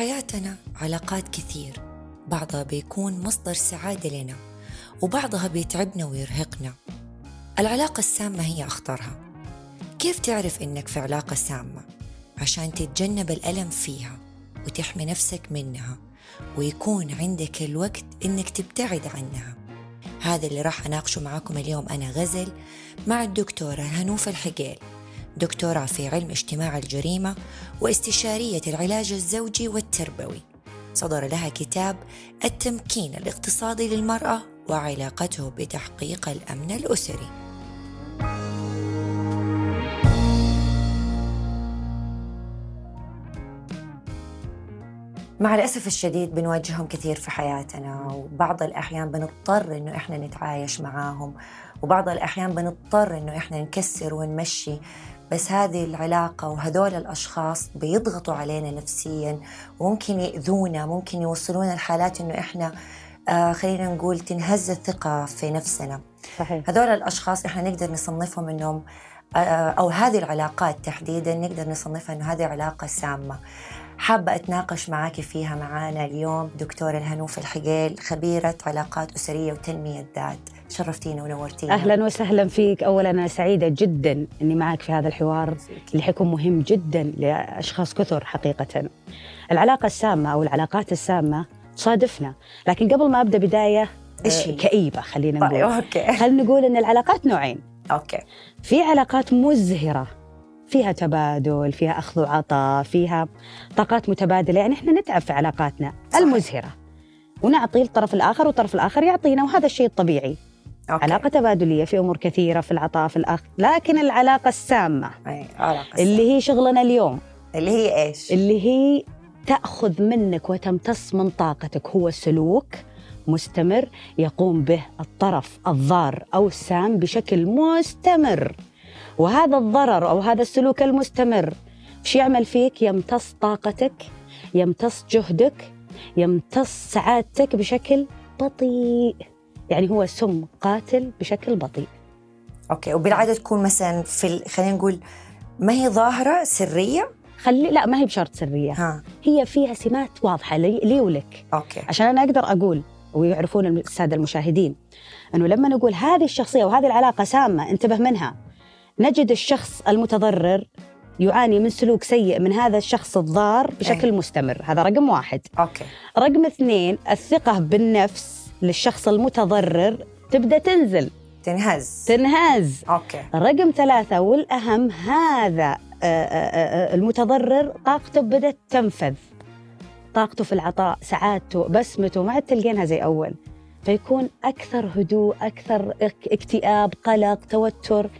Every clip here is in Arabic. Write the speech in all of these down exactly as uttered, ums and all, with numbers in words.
حياتنا علاقات كثير، بعضها بيكون مصدر سعادة لنا وبعضها بيتعبنا ويرهقنا. العلاقة السامة هي أخطرها. كيف تعرف إنك في علاقة سامة؟ عشان تتجنب الألم فيها وتحمي نفسك منها ويكون عندك الوقت إنك تبتعد عنها. هذا اللي راح أناقشه معاكم اليوم أنا غزل مع الدكتورة الهنوف الحقيل، دكتورة في علم اجتماع الجريمة واستشارية العلاج الزوجي والتربوي. صدر لها كتاب التمكين الاقتصادي للمرأة وعلاقته بتحقيق الأمن الأسري. مع الأسف الشديد بنواجههم كثير في حياتنا، وبعض الأحيان بنضطر إنه إحنا نتعايش معاهم، وبعض الأحيان بنضطر إنه إحنا نكسر ونمشي. بس هذه العلاقة وهدول الأشخاص بيضغطوا علينا نفسياً وممكن يؤذونا، ممكن يوصلونا لحالات إنه إحنا آه خلينا نقول تنهز الثقة في نفسنا. صحيح. هذول الأشخاص إحنا نقدر نصنفهم إنهم آه أو هذه العلاقات تحديداً نقدر نصنفها إنه هذه علاقة سامة. حابة أتناقش معاكي فيها معانا اليوم دكتورة الهنوف الحقيل، خبيرة علاقات أسرية وتنمية ذات. شرفتينا ونورتينا. أهلاً وسهلاً فيك. أولاً أنا سعيدة جداً أني معك في هذا الحوار اللي حيكون مهم جداً لأشخاص كثر حقيقة. العلاقة السامة أو العلاقات السامة تصادفنا، لكن قبل ما أبدأ بداية كئيبة خلينا نقول. أوكي. خلينا نقول أن العلاقات نوعين. أوكي. في علاقات مزهرة، فيها تبادل، فيها أخذ وعطاء، فيها طاقات متبادلة، يعني إحنا نتعب في علاقاتنا. صحيح. المزهرة ونعطي الطرف الآخر والطرف الآخر يعطينا، وهذا الشيء الطبيعي. أوكي. علاقة تبادلية في أمور كثيرة، في العطاء، في الأخذ. لكن العلاقة السامة أي. علاقة اللي السامة. هي شغلنا اليوم اللي هي إيش؟ اللي هي تأخذ منك وتمتص من طاقتك. هو سلوك مستمر يقوم به الطرف الضار أو السام بشكل مستمر، وهذا الضرر أو هذا السلوك المستمر شو يعمل فيك؟ يمتص طاقتك، يمتص جهدك، يمتص سعادتك بشكل بطيء. يعني هو سم قاتل بشكل بطيء. أوكي. وبالعادة تكون مثلا في خلينا نقول ما هي ظاهرة سرية؟ خلي لا، ما هي بشرط سرية. ها. هي فيها سمات واضحة لي, لي ولك. أوكي. عشان أنا أقدر أقول ويعرفون السادة المشاهدين أنه لما نقول هذه الشخصية وهذه العلاقة سامة انتبه منها، نجد الشخص المتضرر يعاني من سلوك سيء من هذا الشخص الضار بشكل أيه. مستمر. هذا رقم واحد. أوكي. رقم اثنين، الثقة بالنفس للشخص المتضرر تبدأ تنزل، تنهز تنهز أوكي. رقم ثلاثة والأهم، هذا المتضرر طاقته بدأت تنفذ، طاقته في العطاء، سعادته، بسمته ما عاد تلقينها زي أول، فيكون أكثر هدوء، أكثر اكتئاب، قلق، توتر،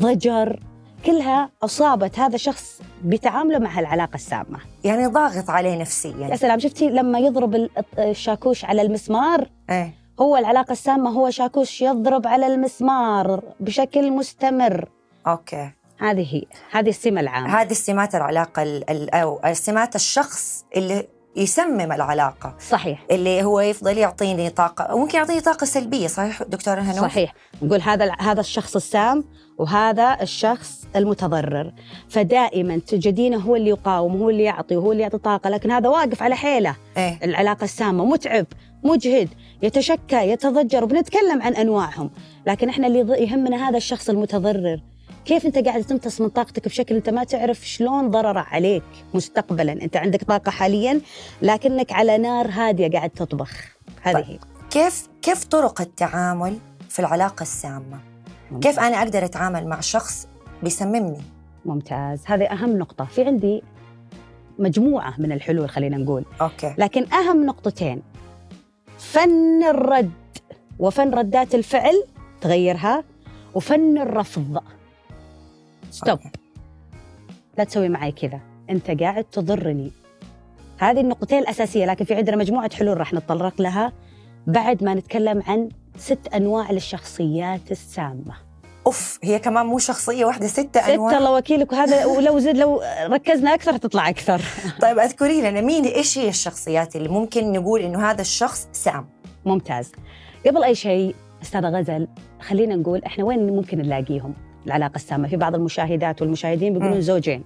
ضجر، كلها أصابت هذا الشخص بتعامله مع العلاقة السامة. يعني ضاغط عليه نفسياً. يا سلام، شفتي لما يضرب الشاكوش على المسمار؟ إيه؟ هو العلاقة السامة هو شاكوش يضرب على المسمار بشكل مستمر. أوكي. هذه هي، هذه السمة العامة. هذه السمات العلاقة ال أو السمات الشخص اللي يسمم العلاقة. صحيح. اللي هو يفضل يعطيني طاقة، ممكن يعطيني طاقة سلبية. صحيح دكتور الهنوف. صحيح. نقول هذا هذا الشخص السام وهذا الشخص المتضرر، فدائما تجدينه هو اللي يقاوم، هو اللي يعطي، وهو اللي يعطي طاقة، لكن هذا واقف على حيله. إيه؟ العلاقة السامة متعب، مجهد، يتشكى، يتضجر، وبنتكلم عن أنواعهم. لكن إحنا اللي يهمنا هذا الشخص المتضرر، كيف أنت قاعد تمتص من طاقتك بشكل أنت ما تعرف شلون ضرره عليك مستقبلاً. أنت عندك طاقة حالياً لكنك على نار هادية قاعد تطبخ. هذه هي. كيف كيف طرق التعامل في العلاقة السامة؟ ممتاز. كيف أنا أقدر أتعامل مع شخص بيسممني؟ ممتاز، هذه أهم نقطة. في عندي مجموعة من الحلول خلينا نقول. أوكي. لكن أهم نقطتين، فن الرد وفن ردات الفعل تغيرها، وفن الرفض. ستوب. لا تسوي معي كذا، أنت قاعد تضرني. هذه النقطتين الأساسية، لكن في عندنا مجموعة حلول راح نتطرق لها بعد ما نتكلم عن ست أنواع للشخصيات السامة. أوف، هي كمان مو شخصية واحدة، ستة أنواع. ستة الله وكيلك. وهذا ولو زد لو ركزنا أكثر هتطلع أكثر. طيب أذكري لنا مين، إيش هي الشخصيات اللي ممكن نقول إنه هذا الشخص سام؟ ممتاز. قبل أي شيء أستاذة غزل خلينا نقول إحنا وين ممكن نلاقيهم العلاقة السامة. في بعض المشاهدات والمشاهدين بيقولون زوجين،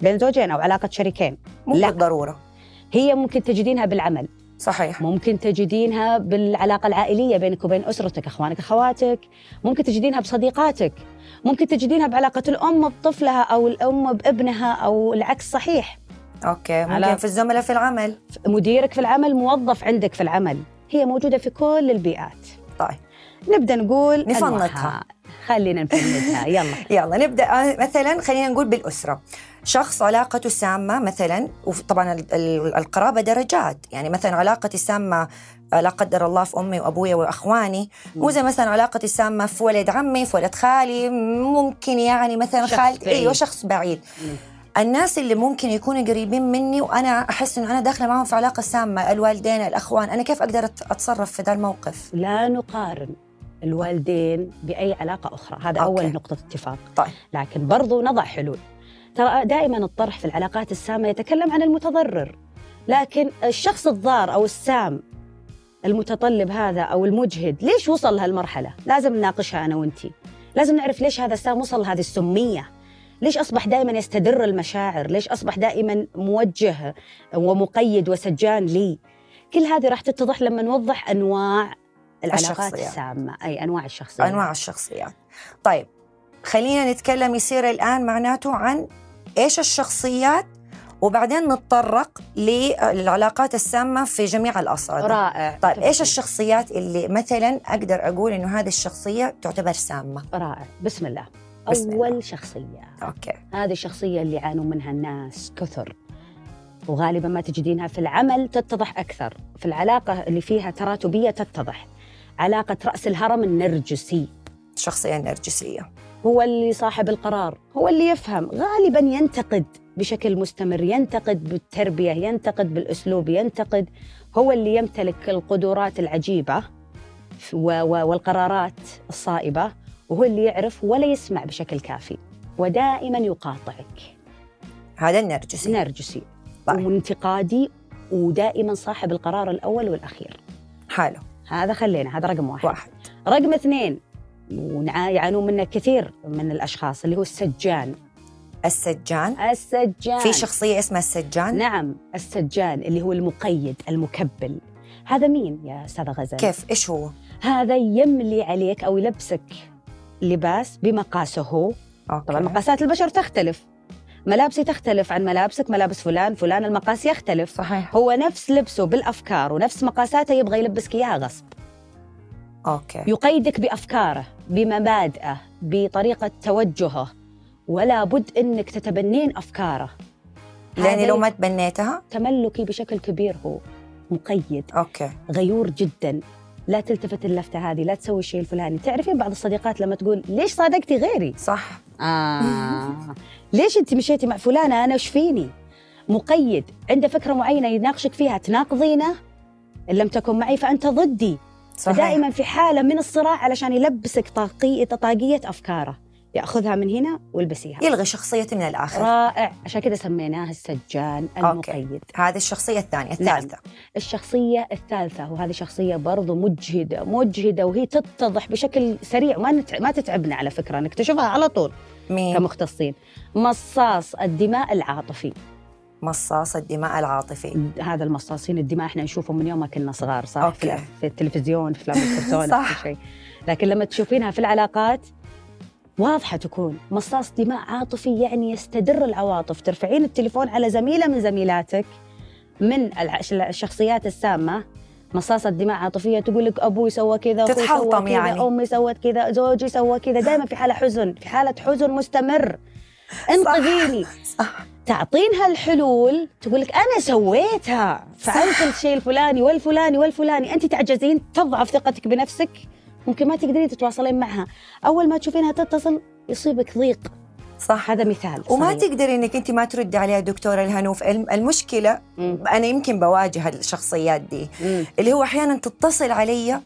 بين زوجين أو علاقة شريكين. مو بالضرورة. هي ممكن تجدينها بالعمل، صحيح، ممكن تجدينها بالعلاقة العائلية بينك وبين أسرتك، أخوانك أخواتك، ممكن تجدينها بصديقاتك، ممكن تجدينها بعلاقة الأم بطفلها أو الأم بابنها أو العكس، صحيح. أوكي، ممكن في الزملاء في العمل، مديرك في العمل، موظف عندك في العمل، هي موجودة في كل البيئات. طيب نبدأ نقول نفنطها، خلينا نفنطها. يلا يلا نبدأ. مثلا خلينا نقول بالأسرة، شخص علاقته سامة مثلا، وطبعا القرابة درجات، يعني مثلا علاقتي السامة لا قدر الله في أمي وأبويا وأخواني، مو زي مثلا علاقتي السامة في ولد عمي في ولد خالي، ممكن يعني مثلا خالتي، أيوه شخص بعيد. مم. الناس اللي ممكن يكونوا قريبين مني وأنا أحس إنه أنا داخلة معهم في علاقة سامة، الوالدين، الأخوان، أنا كيف أقدر أتصرف في ذا الموقف؟ لا نقارن الوالدين بأي علاقة أخرى، هذا أوكي. أول نقطة اتفاق. طيب. لكن برضو نضع حلول. ترى دائما الطرح في العلاقات السامة يتكلم عن المتضرر، لكن الشخص الضار أو السام المتطلب هذا أو المجهد ليش وصل لهالمرحلة؟ لازم نناقشها أنا وأنتي، لازم نعرف ليش هذا السام وصل لهذه السمية، ليش أصبح دائما يستدر المشاعر، ليش أصبح دائما موجه ومقيد وسجان لي. كل هذه راح تتضح لما نوضح أنواع العلاقات السامة، أي أنواع الشخصيات. أنواع الشخصيات. طيب خلينا نتكلم يصير الآن معناته عن إيش الشخصيات، وبعدين نتطرق للعلاقات السامة في جميع الأصعدة. رائع. طيب إيش الشخصيات اللي مثلا أقدر أقول إنه هذه الشخصية تعتبر سامة؟ رائع، بسم الله. أول شخصية، أوكي. هذه الشخصية اللي عانوا منها الناس كثر، وغالباً ما تجدينها في العمل تتضح أكثر، في العلاقة اللي فيها تراتبية تتضح. علاقة رأس الهرم النرجسي، شخصية نرجسية، هو اللي صاحب القرار، هو اللي يفهم، غالباً ينتقد بشكل مستمر، ينتقد بالتربية، ينتقد بالأسلوب، ينتقد، هو اللي يمتلك القدرات العجيبة والقرارات الصائبة، وهو اللي يعرف ولا يسمع بشكل كافي، ودائما يقاطعك. هذا النرجسي، نرجسي وانتقادي، ودائما صاحب القرار الأول والأخير، حاله. هذا خلينا، هذا رقم واحد. واحد. رقم اثنين، ويعانون منه كثير من الأشخاص، اللي هو السجان. السجان السجان في شخصية اسمها السجان. نعم، السجان اللي هو المقيد المكبل. هذا مين يا أستاذة غزل؟ كيف، إيش هو؟ هذا يملي عليك أو يلبسك لباس بمقاسه هو. طبعا مقاسات البشر تختلف، ملابسي تختلف عن ملابسك، ملابس فلان فلان، المقاس يختلف، صحيح. هو نفس لبسه بالأفكار ونفس مقاساته يبغى يلبسك إياها غصب. أوكي. يقيدك بأفكاره، بمبادئه، بطريقة توجهه، ولا بد أنك تتبنين أفكاره، لأن لو ما تبنيتها تملكي بشكل كبير. هو مقيد. أوكي. غيور جداً، لا تلتفت اللفتة هذه، لا تسوي الشيء الفلاني. تعرفين بعض الصديقات لما تقول ليش صادقتي غيري؟ صح. آه. ليش أنت مشيتي مع فلانة، أنا وش فيني؟ مقيد، عنده فكرة معينة يناقشك فيها، تناقضينه، إن لم تكن معي فأنت ضدي، دائما في حالة من الصراع علشان يلبسك طاقية طاقية أفكاره، يأخذها من هنا ويلبسيها، يلغي شخصية من الآخر. رائع، عشان كده سميناه السجان المقيد. هذه الشخصية الثانية. الثالثة. نعم. الشخصية الثالثة، وهذه شخصية برضو مجهدة مجهدة، وهي تتضح بشكل سريع، ما نتع... ما تتعبنا على فكرة، نكتشفها على طول. مين؟ كمختصين، مصاص الدماء العاطفي. مصاص الدماء العاطفي، هذا المصاصين الدماء احنا نشوفهم من يوم ما كنا صغار، صح؟ أوكي. في التلفزيون، في أفلام الكرتون، صح. شيء. لكن لما تشوفينها في العلاقات واضحة تكون، مصاص دماء عاطفي، يعني يستدر العواطف. ترفعين التليفون على زميلة من زميلاتك من الشخصيات السامة، مصاص الدماء عاطفية، تقول لك أبوي سوى كذا، أخوي سوى كذا، يعني. أمي سوت كذا، زوجي سوى كذا، دائما في حالة حزن، في حالة حزن مستمر، انقذيني. تعطينها الحلول، تقول لك أنا سويتها، فعلت الشيء الفلاني والفلاني والفلاني، أنت تعجزين، تضعف ثقتك بنفسك، ممكن ما تقدرين تتواصلين معها، أول ما تشوفينها تتصل يصيبك ضيق، صح. هذا مثال صحيح. وما تقدري إنك أنت ما تردي عليها دكتورة الهنوف. المشكلة مم. أنا يمكن بواجه الشخصيات دي، مم. اللي هو أحياناً تتصل علي،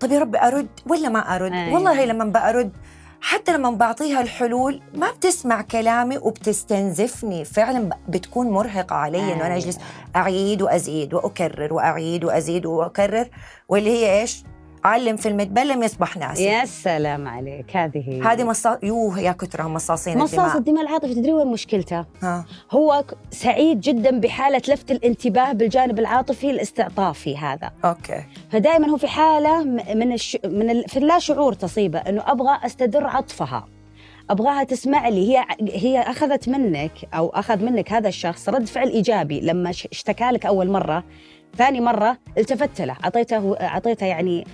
طب يا رب أرد ولا ما أرد؟ أيه. والله لما بأرد، حتى لما بعطيها الحلول ما بتسمع كلامي وبتستنزفني، فعلاً بتكون مرهقة علي، أيه. إنه أنا أجلس أعيد وأزيد وأكرر وأعيد وأزيد وأكرر، واللي هي إيش؟ علم في المدبلم يصبح ناسي. يا سلام عليك. هذه هذه مصاص يوه يا كثرها مصاصين الدماء. مصاص الدماء العاطفي تدري وين مشكلته؟ ها. هو سعيد جدا بحالة لفت الانتباه بالجانب العاطفي الاستعطافي هذا. اوكي. فدائما هو في حالة من الش... من ال... في اللا شعور تصيبه انه ابغى استدر عطفها. أبغاها تسمع لي. هي هي أخذت منك أو أخذ منك هذا الشخص رد فعل إيجابي لما اشتكى لك أول مرة، ثاني مرة التفت له، أعطيته أعطيته يعني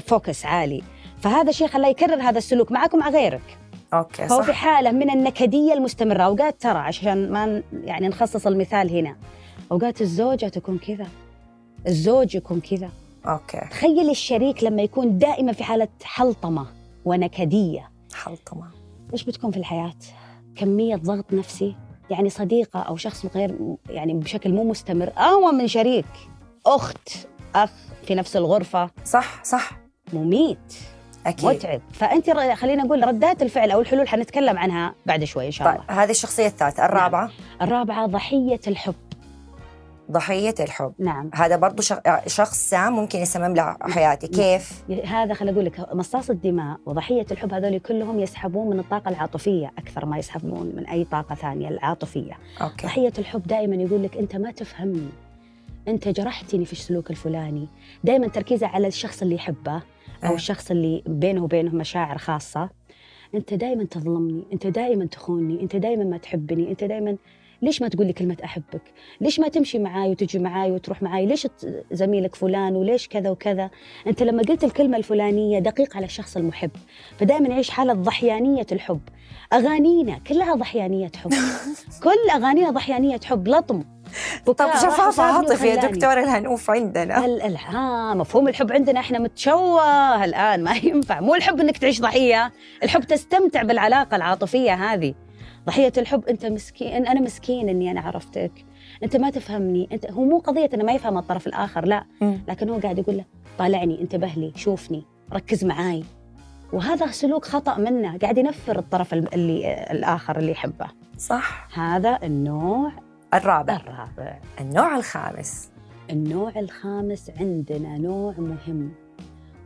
فوكس عالي، فهذا الشيء خلاه يكرر هذا السلوك معك ومع غيرك. أوكي. فهو في حالة من النكدية المستمرة. أوقات ترى عشان ما يعني نخصص المثال هنا، أوقات الزوجة تكون كذا، الزوج يكون كذا. أوكي. تخيل الشريك لما يكون دائما في حالة حلطمة ونكدية. حلطمة. إيش بتكون في الحياة؟ كمية ضغط نفسي، يعني صديقة أو شخص غير يعني بشكل مو مستمر، أو من شريك، أخت، أخ في نفس الغرفة. صح صح. مميت. أكيد. متعب. فأنت خلينا نقول ردات الفعل أو الحلول حنتكلم عنها بعد شوي إن شاء الله. هذه الشخصية الثالثة. الرابعة. نعم. الرابعة ضحية الحب. ضحية الحب. نعم. هذا برضو شخص سام ممكن يسمم له حياتي. كيف؟ هذا خليني أقول لك، مصاص الدماء وضحية الحب هذول كلهم يسحبون من الطاقة العاطفية أكثر ما يسحبون من أي طاقة ثانية، العاطفية. أوكي. ضحية الحب دائما يقول لك أنت ما تفهمني، أنت جرحتني في السلوك الفلاني. دائما تركيزه على الشخص اللي يحبه أو أه. الشخص اللي بينه وبينه مشاعر خاصة. أنت دائما تظلمني، أنت دائما تخونني، أنت دائما ما تحبني، أنت دائما ليش ما تقولي كلمة أحبك؟ ليش ما تمشي معاي وتجي معاي وتروح معاي؟ ليش زميلك فلان وليش كذا وكذا؟ أنت لما قلت الكلمة الفلانية دقيق على الشخص المحب. فدائما نعيش حالة ضحيانية الحب. أغانينا كلها ضحيانية حب. كل أغانينا ضحيانية حب، لطم. طب شفاف عاطفي يا دكتور الهنوف عندنا الآن. مفهوم الحب عندنا احنا متشوه الآن، ما ينفع. مو الحب إنك تعيش ضحية، الحب تستمتع بالعلاقة العاطفية هذه. ضحية الحب أنت مسكين، أنا مسكين إني أنا عرفتك، أنت ما تفهمني، أنت. هو مو قضية أنا ما يفهم الطرف الآخر، لا، لكن هو قاعد يقول له طالعني، انتبه لي، شوفني، ركز معاي. وهذا سلوك خطأ منه، قاعد ينفر الطرف اللي الآخر اللي يحبه. صح. هذا النوع الرابع. الرابع. النوع الخامس. النوع الخامس عندنا نوع مهم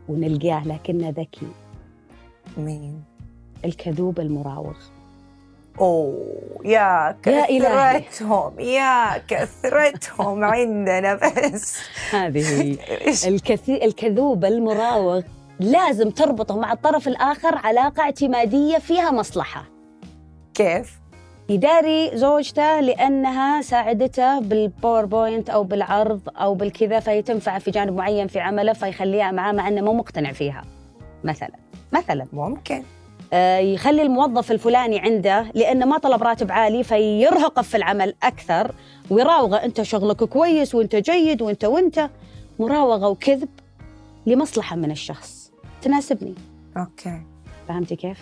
ونلقاه لكنه ذكي. مين؟ الكذوب المراوغ. أوه يا كثرتهم، يا كثرتهم عندنا بس. هذه الكثي... الكذوب المراوغ لازم تربطه مع الطرف الآخر علاقة اعتمادية فيها مصلحة. كيف؟ يداري زوجته لأنها ساعدته بالباوربوينت أو بالعرض أو بالكذا، فيتنفع في جانب معين في عمله فيخليها معاه مع أنه مو مقتنع فيها مثلا. مثلا ممكن يخلي الموظف الفلاني عنده لأنه ما طلب راتب عالي فيرهقه في العمل أكثر ويراوغه، أنت شغلك كويس وأنت جيد وأنت وأنت مراوغة وكذب لمصلحة من الشخص تناسبني. أوكي. فهمتي كيف؟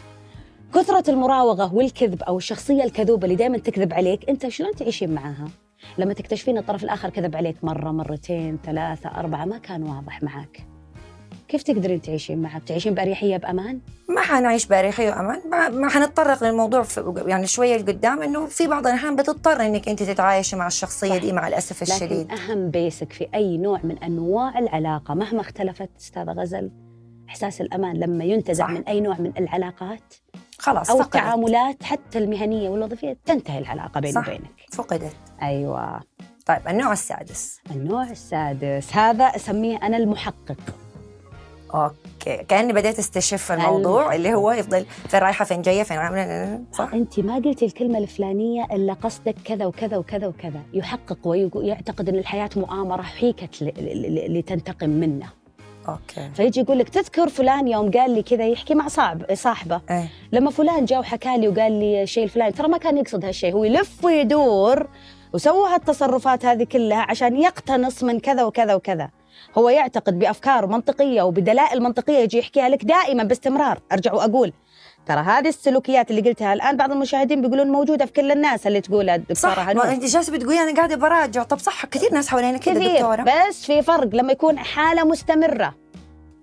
كثرة المراوغة والكذب أو الشخصية الكذوبة اللي دائما تكذب عليك، أنت شلون تعيشين معاها؟ لما تكتشفين الطرف الآخر كذب عليك مرة مرتين ثلاثة أربعة ما كان واضح معاك، كيف تقدرين تعيشين معها؟ بتعيشين بأريحية بأمان؟ ما حنعيش بأريحية وأمان. ما حنتطرق للموضوع في يعني شوية لقدام، إنه في بعض الأحيان بتضطر إنك أنت تتعايشي مع الشخصية دي مع الأسف الشديد. لكن أهم بيسك في أي نوع من أنواع العلاقة مهما اختلفت أستاذة غزل، إحساس الأمان لما ينتزع من أي نوع من العلاقات خلاص أو فقدت. التعاملات حتى المهنية والوظيفية تنتهي العلاقة بيني وبينك. فقدت. أيوة. طيب النوع السادس. النوع السادس هذا أسميه أنا المحقق. اوكي، كأني بدأت استشف الموضوع ألم. اللي هو يفضل فين رايحه فين جايه فين عامله. صح. انت ما قلتي الكلمه الفلانيه الا قصدك كذا وكذا وكذا وكذا. يحقق ويعتقد ان الحياه مؤامره حيكت لتنتقم منه. اوكي. فيجي يقول لك تذكر فلان يوم قال لي كذا، يحكي مع صاحب صاحبه أه. لما فلان جاء وحكى لي وقال لي الشيء الفلاني ترى ما كان يقصد هالشيء، هو يلف ويدور وسوى هالتصرفات هذه كلها عشان يقتنص من كذا وكذا وكذا. هو يعتقد بأفكار منطقية وبدلائل منطقية يجي يحكيها لك دائما باستمرار. أرجع وأقول ترى هذه السلوكيات اللي قلتها الآن بعض المشاهدين بيقولون موجودة في كل الناس اللي تقولها دكتورة هنوف. صح. أنت جالسة بتقولي أنا قاعدة براجع. طب صح، كثير ناس حوالينا كده دكتورة، بس في فرق لما يكون حالة مستمرة.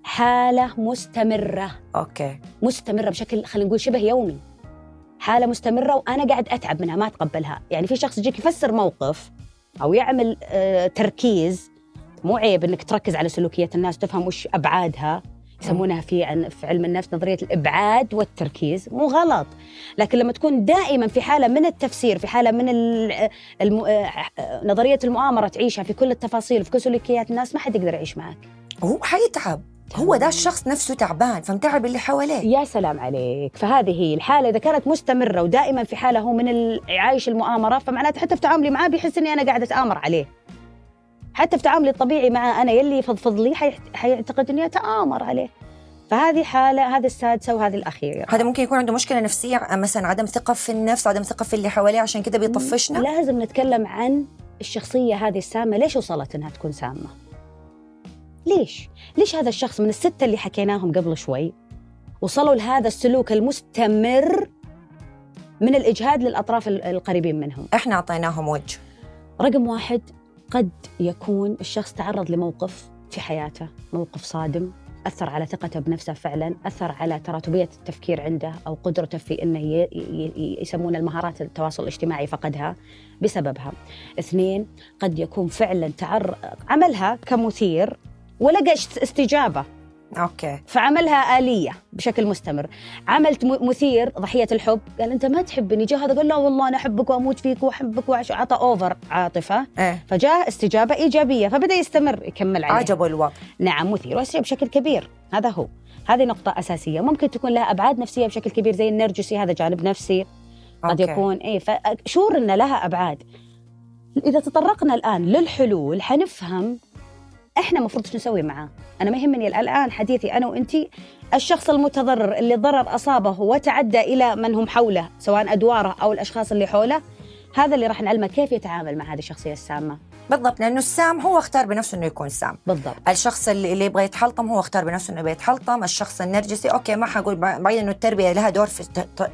حالة مستمرة. أوكي. مستمرة بشكل خلينا نقول شبه يومي، حالة مستمرة وأنا قاعد أتعب منها ما أتقبلها. يعني في شخص يجيك يفسر موقف أو يعمل تركيز. مو عيب إنك تركز على سلوكيات الناس تفهم وش أبعادها، يسمونها في في علم النفس نظرية الإبعاد والتركيز، مو غلط، لكن لما تكون دائما في حالة من التفسير، في حالة من الم... نظرية المؤامرة تعيشها في كل التفاصيل في كل سلوكيات الناس، ما حد يقدر يعيش معك، هو حيتعب، هو ده الشخص نفسه تعبان فمتعب اللي حواليه. يا سلام عليك. فهذه هي الحالة، إذا كانت مستمرة ودائما في حالة هو من عايش المؤامرة، فمعناته حتى في تعاملي معاه بيحس إني أنا قاعدة أتآمر عليه، حتى في تعاملي الطبيعي معه أنا يلي فضفض لي حيعتقد إني أتآمر عليه. فهذه حالة، هذا السادسة وهذه الأخيرة. هذا ممكن يكون عنده مشكلة نفسية مثلا، عدم ثقة في النفس، عدم ثقة في اللي حواليه، عشان كده بيطفشنا. لازم نتكلم عن الشخصية هذه السامة، ليش وصلت إنها تكون سامة؟ ليش؟ ليش هذا الشخص من الستة اللي حكيناهم قبل شوي وصلوا لهذا السلوك المستمر من الإجهاد للأطراف القريبين منهم؟ إحنا أعطيناهم وجه. رقم واحد، قد يكون الشخص تعرض لموقف في حياته، موقف صادم أثر على ثقته بنفسه فعلاً، أثر على تراتبية التفكير عنده أو قدرته في أنه يسمون المهارات التواصل الاجتماعي فقدها بسببها. اثنين، قد يكون فعلاً تعر... عملها كمثير ولقى استجابة، أوكي، فعملها آلية بشكل مستمر. عملت مثير ضحية الحب، قال أنت ما تحبني، جاء هذا قال لا والله أنا أحبك وأموت فيك وأحبك وعش، عطى أوفر عاطفة إيه؟ فجاء استجابة إيجابية فبدأ يستمر يكمل عليه، عجبه الوضع. نعم، مثير وأسرع بشكل كبير. هذا هو، هذه نقطة أساسية. ممكن تكون لها أبعاد نفسية بشكل كبير زي النرجسي، هذا جانب نفسي قد يكون إيه، فشور إن لها أبعاد. إذا تطرقنا الآن للحلول حنفهم إحنا مفروض شو نسوي معاه. أنا ما يهمني الآن حديثي أنا وإنتي، الشخص المتضرر اللي ضرر أصابه وتعدى إلى من هم حوله سواء أدواره أو الأشخاص اللي حوله، هذا اللي راح نعلمه كيف يتعامل مع هذه الشخصية السامة. بالضبط، لأنه السام هو اختار بنفسه إنه يكون سام. بالضبط. الشخص اللي يبغى يتحلطم هو اختار بنفسه إنه يبغى يتحلطم. الشخص النرجسي، أوكي، ما حقول بعيد إنه التربية لها دور في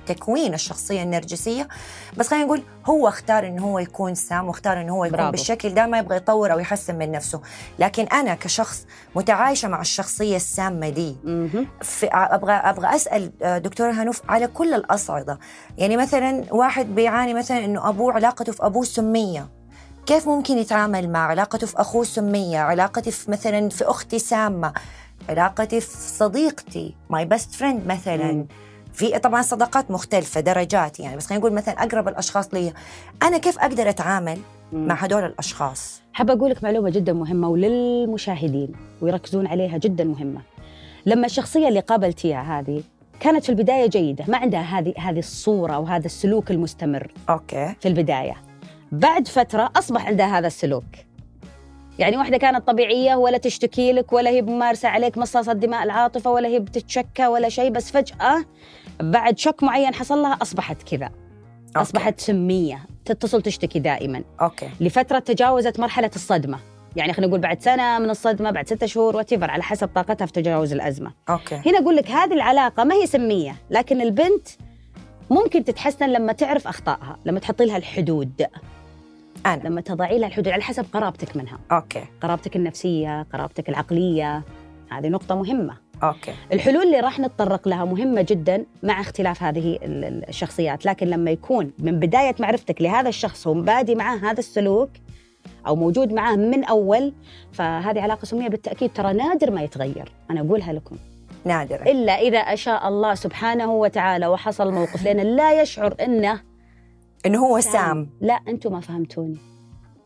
تكوين الشخصية النرجسية، بس خلينا نقول هو اختار إنه هو يكون سام واختار إنه هو يكون برابو. بالشكل ده ما يبغى يطور أو يحسن من نفسه. لكن أنا كشخص متعايشة مع الشخصية السامة دي، أبغى أبغى أسأل دكتورة هنوف على كل الأصعدة. يعني مثلا واحد بيعاني مثلا إنه أبوه علاقته في أبوه سمية، كيف ممكن يتعامل مع علاقته في أخوه سمية، علاقتي في مثلاً في أختي سامة، علاقتي في صديقتي my best friend مثلاً مم. في طبعاً صداقات مختلفة درجات يعني، بس خلينا نقول مثلاً أقرب الأشخاص لي، أنا كيف أقدر أتعامل مم. مع هدول الأشخاص؟ حابة أقولك معلومة جداً مهمة وللمشاهدين ويركزون عليها، جداً مهمة. لما الشخصية اللي قابلتيها هذه كانت في البداية جيدة، ما عندها هذه هذه الصورة وهذا السلوك المستمر، أوكي، في البداية، بعد فترة أصبح عندها هذا السلوك. يعني واحدة كانت طبيعية ولا تشتكي لك ولا هي بممارسة عليك مصاصة دماء العاطفة ولا هي بتتشكى ولا شيء، بس فجأة بعد شك معين حصل لها أصبحت كذا، أصبحت سمية، تتصل تشتكي دائما. أوكي. لفترة تجاوزت مرحلة الصدمة، يعني خلينا نقول بعد سنة من الصدمة، بعد ستة شهور وتفر على حسب طاقتها في تجاوز الأزمة. أوكي. هنا أقول لك هذه العلاقة ما هي سمية، لكن البنت ممكن تتحسن لما تعرف أخطائها، لما تحطي لها الحدود، أنا. لما تضعي لها الحدود على حسب قرابتك منها. أوكي. قرابتك النفسية، قرابتك العقلية، هذه نقطة مهمة. أوكي. الحلول اللي راح نتطرق لها مهمة جدا مع اختلاف هذه الشخصيات، لكن لما يكون من بداية معرفتك لهذا الشخص ومبادي معاه هذا السلوك أو موجود معاه من أول، فهذه علاقة سمية بالتأكيد، ترى نادر ما يتغير، أنا أقولها لكم نادر، إلا إذا أشاء الله سبحانه وتعالى وحصل موقف لأنه لا يشعر إنه إنه هو سام. سام، لا أنتم ما فهمتوني.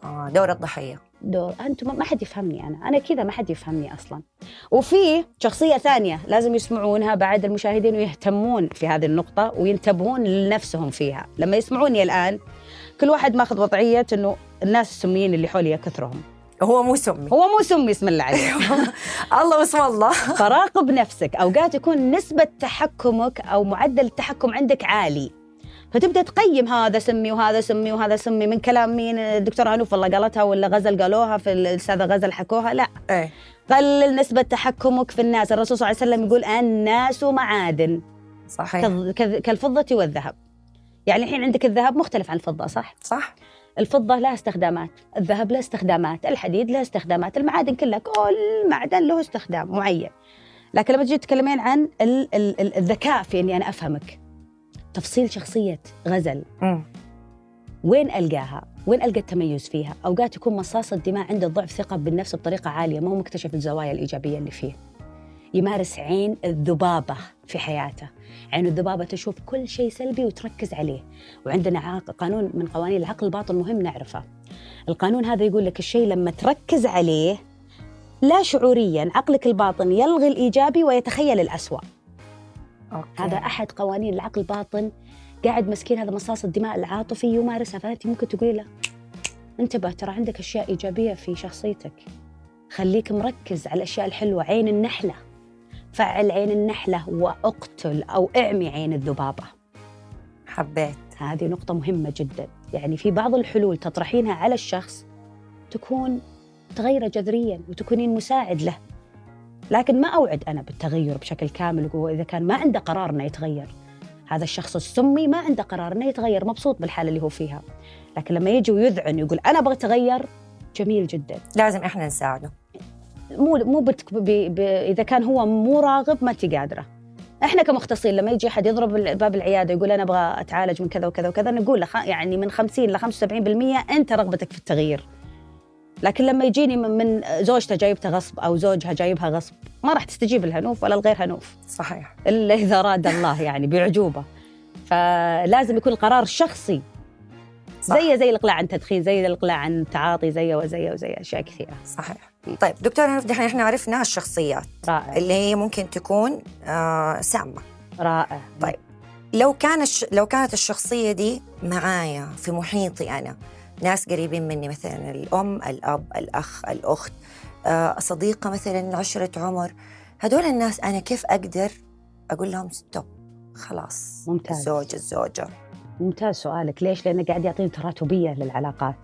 آه، دور الضحية، دور أنتم، ما حد يفهمني، أنا أنا كذا، ما حد يفهمني أصلا. وفي شخصية ثانية لازم يسمعونها بعد المشاهدين ويهتمون في هذه النقطة وينتبهون لنفسهم فيها. لما يسمعوني الآن كل واحد ماخذ وضعية إنه الناس السميين اللي حولي كثرهم، هو مو سمي، هو مو سمي، اسم الله عليه الله واسم الله. فراقب نفسك، أوقات يكون نسبة تحكمك أو معدل التحكم عندك عالي، فتبدأ تقيم هذا سمي وهذا سمي وهذا سمي من كلام مين، الدكتورة هنوف والله قالتها ولا غزل قالوها في الأستاذة غزل حكوها، لا أي. قلل نسبة تحكمك في الناس. الرسول صلى الله عليه وسلم يقول الناس معادن، صحيح، كالفضة والذهب. يعني الحين عندك الذهب مختلف عن الفضة، صح؟ صح. الفضة لها استخدامات، الذهب له استخدامات، الحديد له استخدامات، المعادن كلها كل معدن له استخدام معين. لكن لما تجي تتكلمين عن ال- ال- الذكاء في إني أنا أفهمك تفصيل شخصية غزل، م. وين ألقاها؟ وين ألقى التميز فيها؟ أوقات يكون مصاص الدماء عنده ضعف ثقة بالنفس بطريقة عالية، ما هو مكتشف الزوايا الإيجابية اللي فيه. يمارس عين الذبابة في حياته. عين الذبابة تشوف كل شيء سلبي وتركز عليه. وعندنا قانون من قوانين العقل الباطن مهم نعرفه. القانون هذا يقول لك الشيء لما تركز عليه لا شعوريا عقلك الباطن يلغي الإيجابي ويتخيل الأسوأ. أوكي. هذا أحد قوانين العقل الباطن. قاعد مسكين هذا مصاص الدماء العاطفي يمارسها، فأنت ممكن تقولي له انتبه ترى عندك أشياء إيجابية في شخصيتك، خليك مركز على الأشياء الحلوة. عين النحلة، فعل عين النحلة وأقتل أو أعمي عين الذبابة. حبيت هذه نقطة مهمة جدا. يعني في بعض الحلول تطرحينها على الشخص تكون تغير جذريا وتكونين مساعد له، لكن ما أوعد أنا بالتغير بشكل كامل. وإذا كان ما عنده قرار أنه يتغير، هذا الشخص السمي ما عنده قرار أنه يتغير، مبسوط بالحالة اللي هو فيها، لكن لما يجي ويذعن ويقول أنا أبغى أتغير، جميل جدا، لازم إحنا نساعده. مو مو بتك ب... ب... إذا كان هو مو راغب ما أنت قادرة. إحنا كمختصين لما يجي أحد يضرب باب العيادة يقول أنا أبغى أتعالج من كذا وكذا وكذا، نقول له يعني من خمسين إلى خمسة وسبعين بالمئة أنت رغبتك في التغيير. لكن لما يجيني من زوجته جايبته غصب أو زوجها جايبها غصب، ما راح تستجيب الهنوف ولا الغير هنوف، صحيح، إلا إذا أراد الله يعني بعجوبة. فلازم يكون القرار شخصي، زي زي الإقلاع عن تدخين، زي الإقلاع عن تعاطي، زي وزي وزي أشياء كثيرة. صحيح. طيب دكتور هنوف، إحنا عرفنا الشخصيات رائع. اللي هي ممكن تكون آه سامة. رائع. طيب لو كان الش... لو كانت الشخصية دي معايا في محيطي أنا، ناس قريبين مني مثلا الأم، الأب، الأخ، الأخت، صديقة مثلا عشرة عمر، هدول الناس أنا كيف أقدر أقول لهم ستوب خلاص؟ ممتاز. الزوج، الزوجة، ممتاز سؤالك. ليش؟ لأنه قاعد يعطينا تراتبية للعلاقات،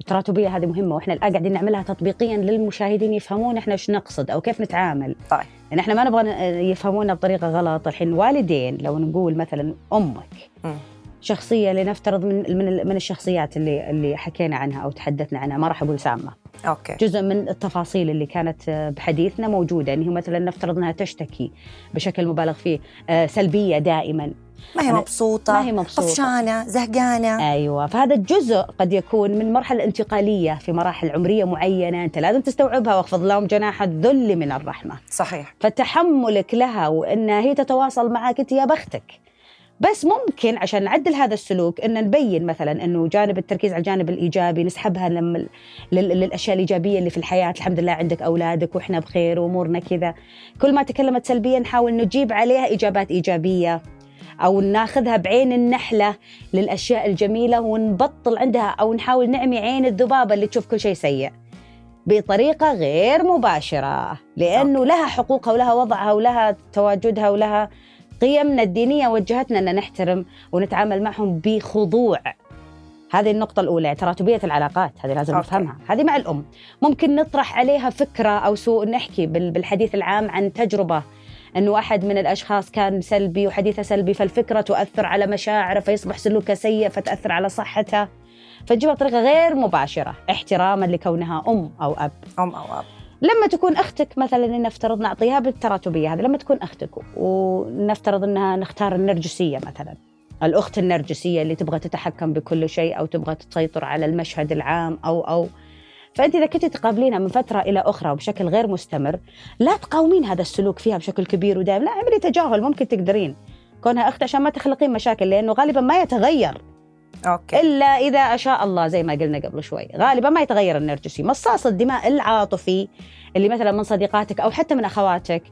التراتبية هذه مهمة، وإحنا قاعدين نعملها تطبيقيا للمشاهدين يفهمون إحنا إيش نقصد أو كيف نتعامل. طيب يعني إحنا ما نبغى يفهمونا بطريقة غلط. الحين والدين لو نقول مثلا أمك م. شخصية لنفترض من من من الشخصيات اللي اللي حكينا عنها أو تحدثنا عنها، ما راح أقول سامة. أوكي. جزء من التفاصيل اللي كانت بحديثنا موجودة، إن هي مثلا نفترض أنها تشتكي بشكل مبالغ فيه، آه سلبية دائما، ما هي مبسوطة، ما هي مبسوطة، طفشانة، زهقانة. أيوة. فهذا الجزء قد يكون من مرحلة انتقالية في مراحل عمرية معينة، أنت لازم تستوعبها، واخفض لهم جناح الذل من الرحمة. صحيح. فتحملك لها وأنها هي تتواصل معك، أنت يا بختك. بس ممكن عشان نعدل هذا السلوك أن نبين مثلا أنه جانب التركيز على الجانب الإيجابي، نسحبها لل... للأشياء الإيجابية اللي في الحياة، الحمد لله عندك أولادك وإحنا بخير وأمورنا كذا. كل ما تكلمت سلبيا نحاول نجيب عليها إجابات إيجابية، أو ناخذها بعين النحلة للأشياء الجميلة ونبطل عندها، أو نحاول نعمي عين الذبابة اللي تشوف كل شيء سيء بطريقة غير مباشرة، لأنه أوكي. لها حقوقها ولها وضعها ولها تواجدها ولها قيمنا الدينية وجهتنا أن نحترم ونتعامل معهم بخضوع. هذه النقطة الأولى، تراتبية العلاقات، هذه لازم أوكي. نفهمها. هذه مع الأم ممكن نطرح عليها فكرة أو سوء، نحكي بالحديث العام عن تجربة أنه أحد من الأشخاص كان سلبي وحديثه سلبي، فالفكرة تؤثر على مشاعره فيصبح سلوكه سيء فتأثر على صحتها، فنجيبها بطريقة غير مباشرة احتراما لكونها أم أو أب. أم أو أب. لما تكون أختك مثلاً، نفترض نعطيها بالتراتبية هذه، لما تكون أختك ونفترض أنها نختار النرجسية مثلاً، الأخت النرجسية اللي تبغى تتحكم بكل شيء أو تبغى تسيطر على المشهد العام أو أو فأنت إذا كنت تقابلينها من فترة إلى أخرى وبشكل غير مستمر، لا تقاومين هذا السلوك فيها بشكل كبير ودائم، لا اعملي تجاهل، ممكن تقدرين كونها أخت عشان ما تخلقين مشاكل، لأنه غالباً ما يتغير. أوكي. إلا إذا أشاء الله، زي ما قلنا قبل شوي، غالبا ما يتغير النرجسي. مصاص الدماء العاطفي اللي مثلا من صديقاتك أو حتى من أخواتك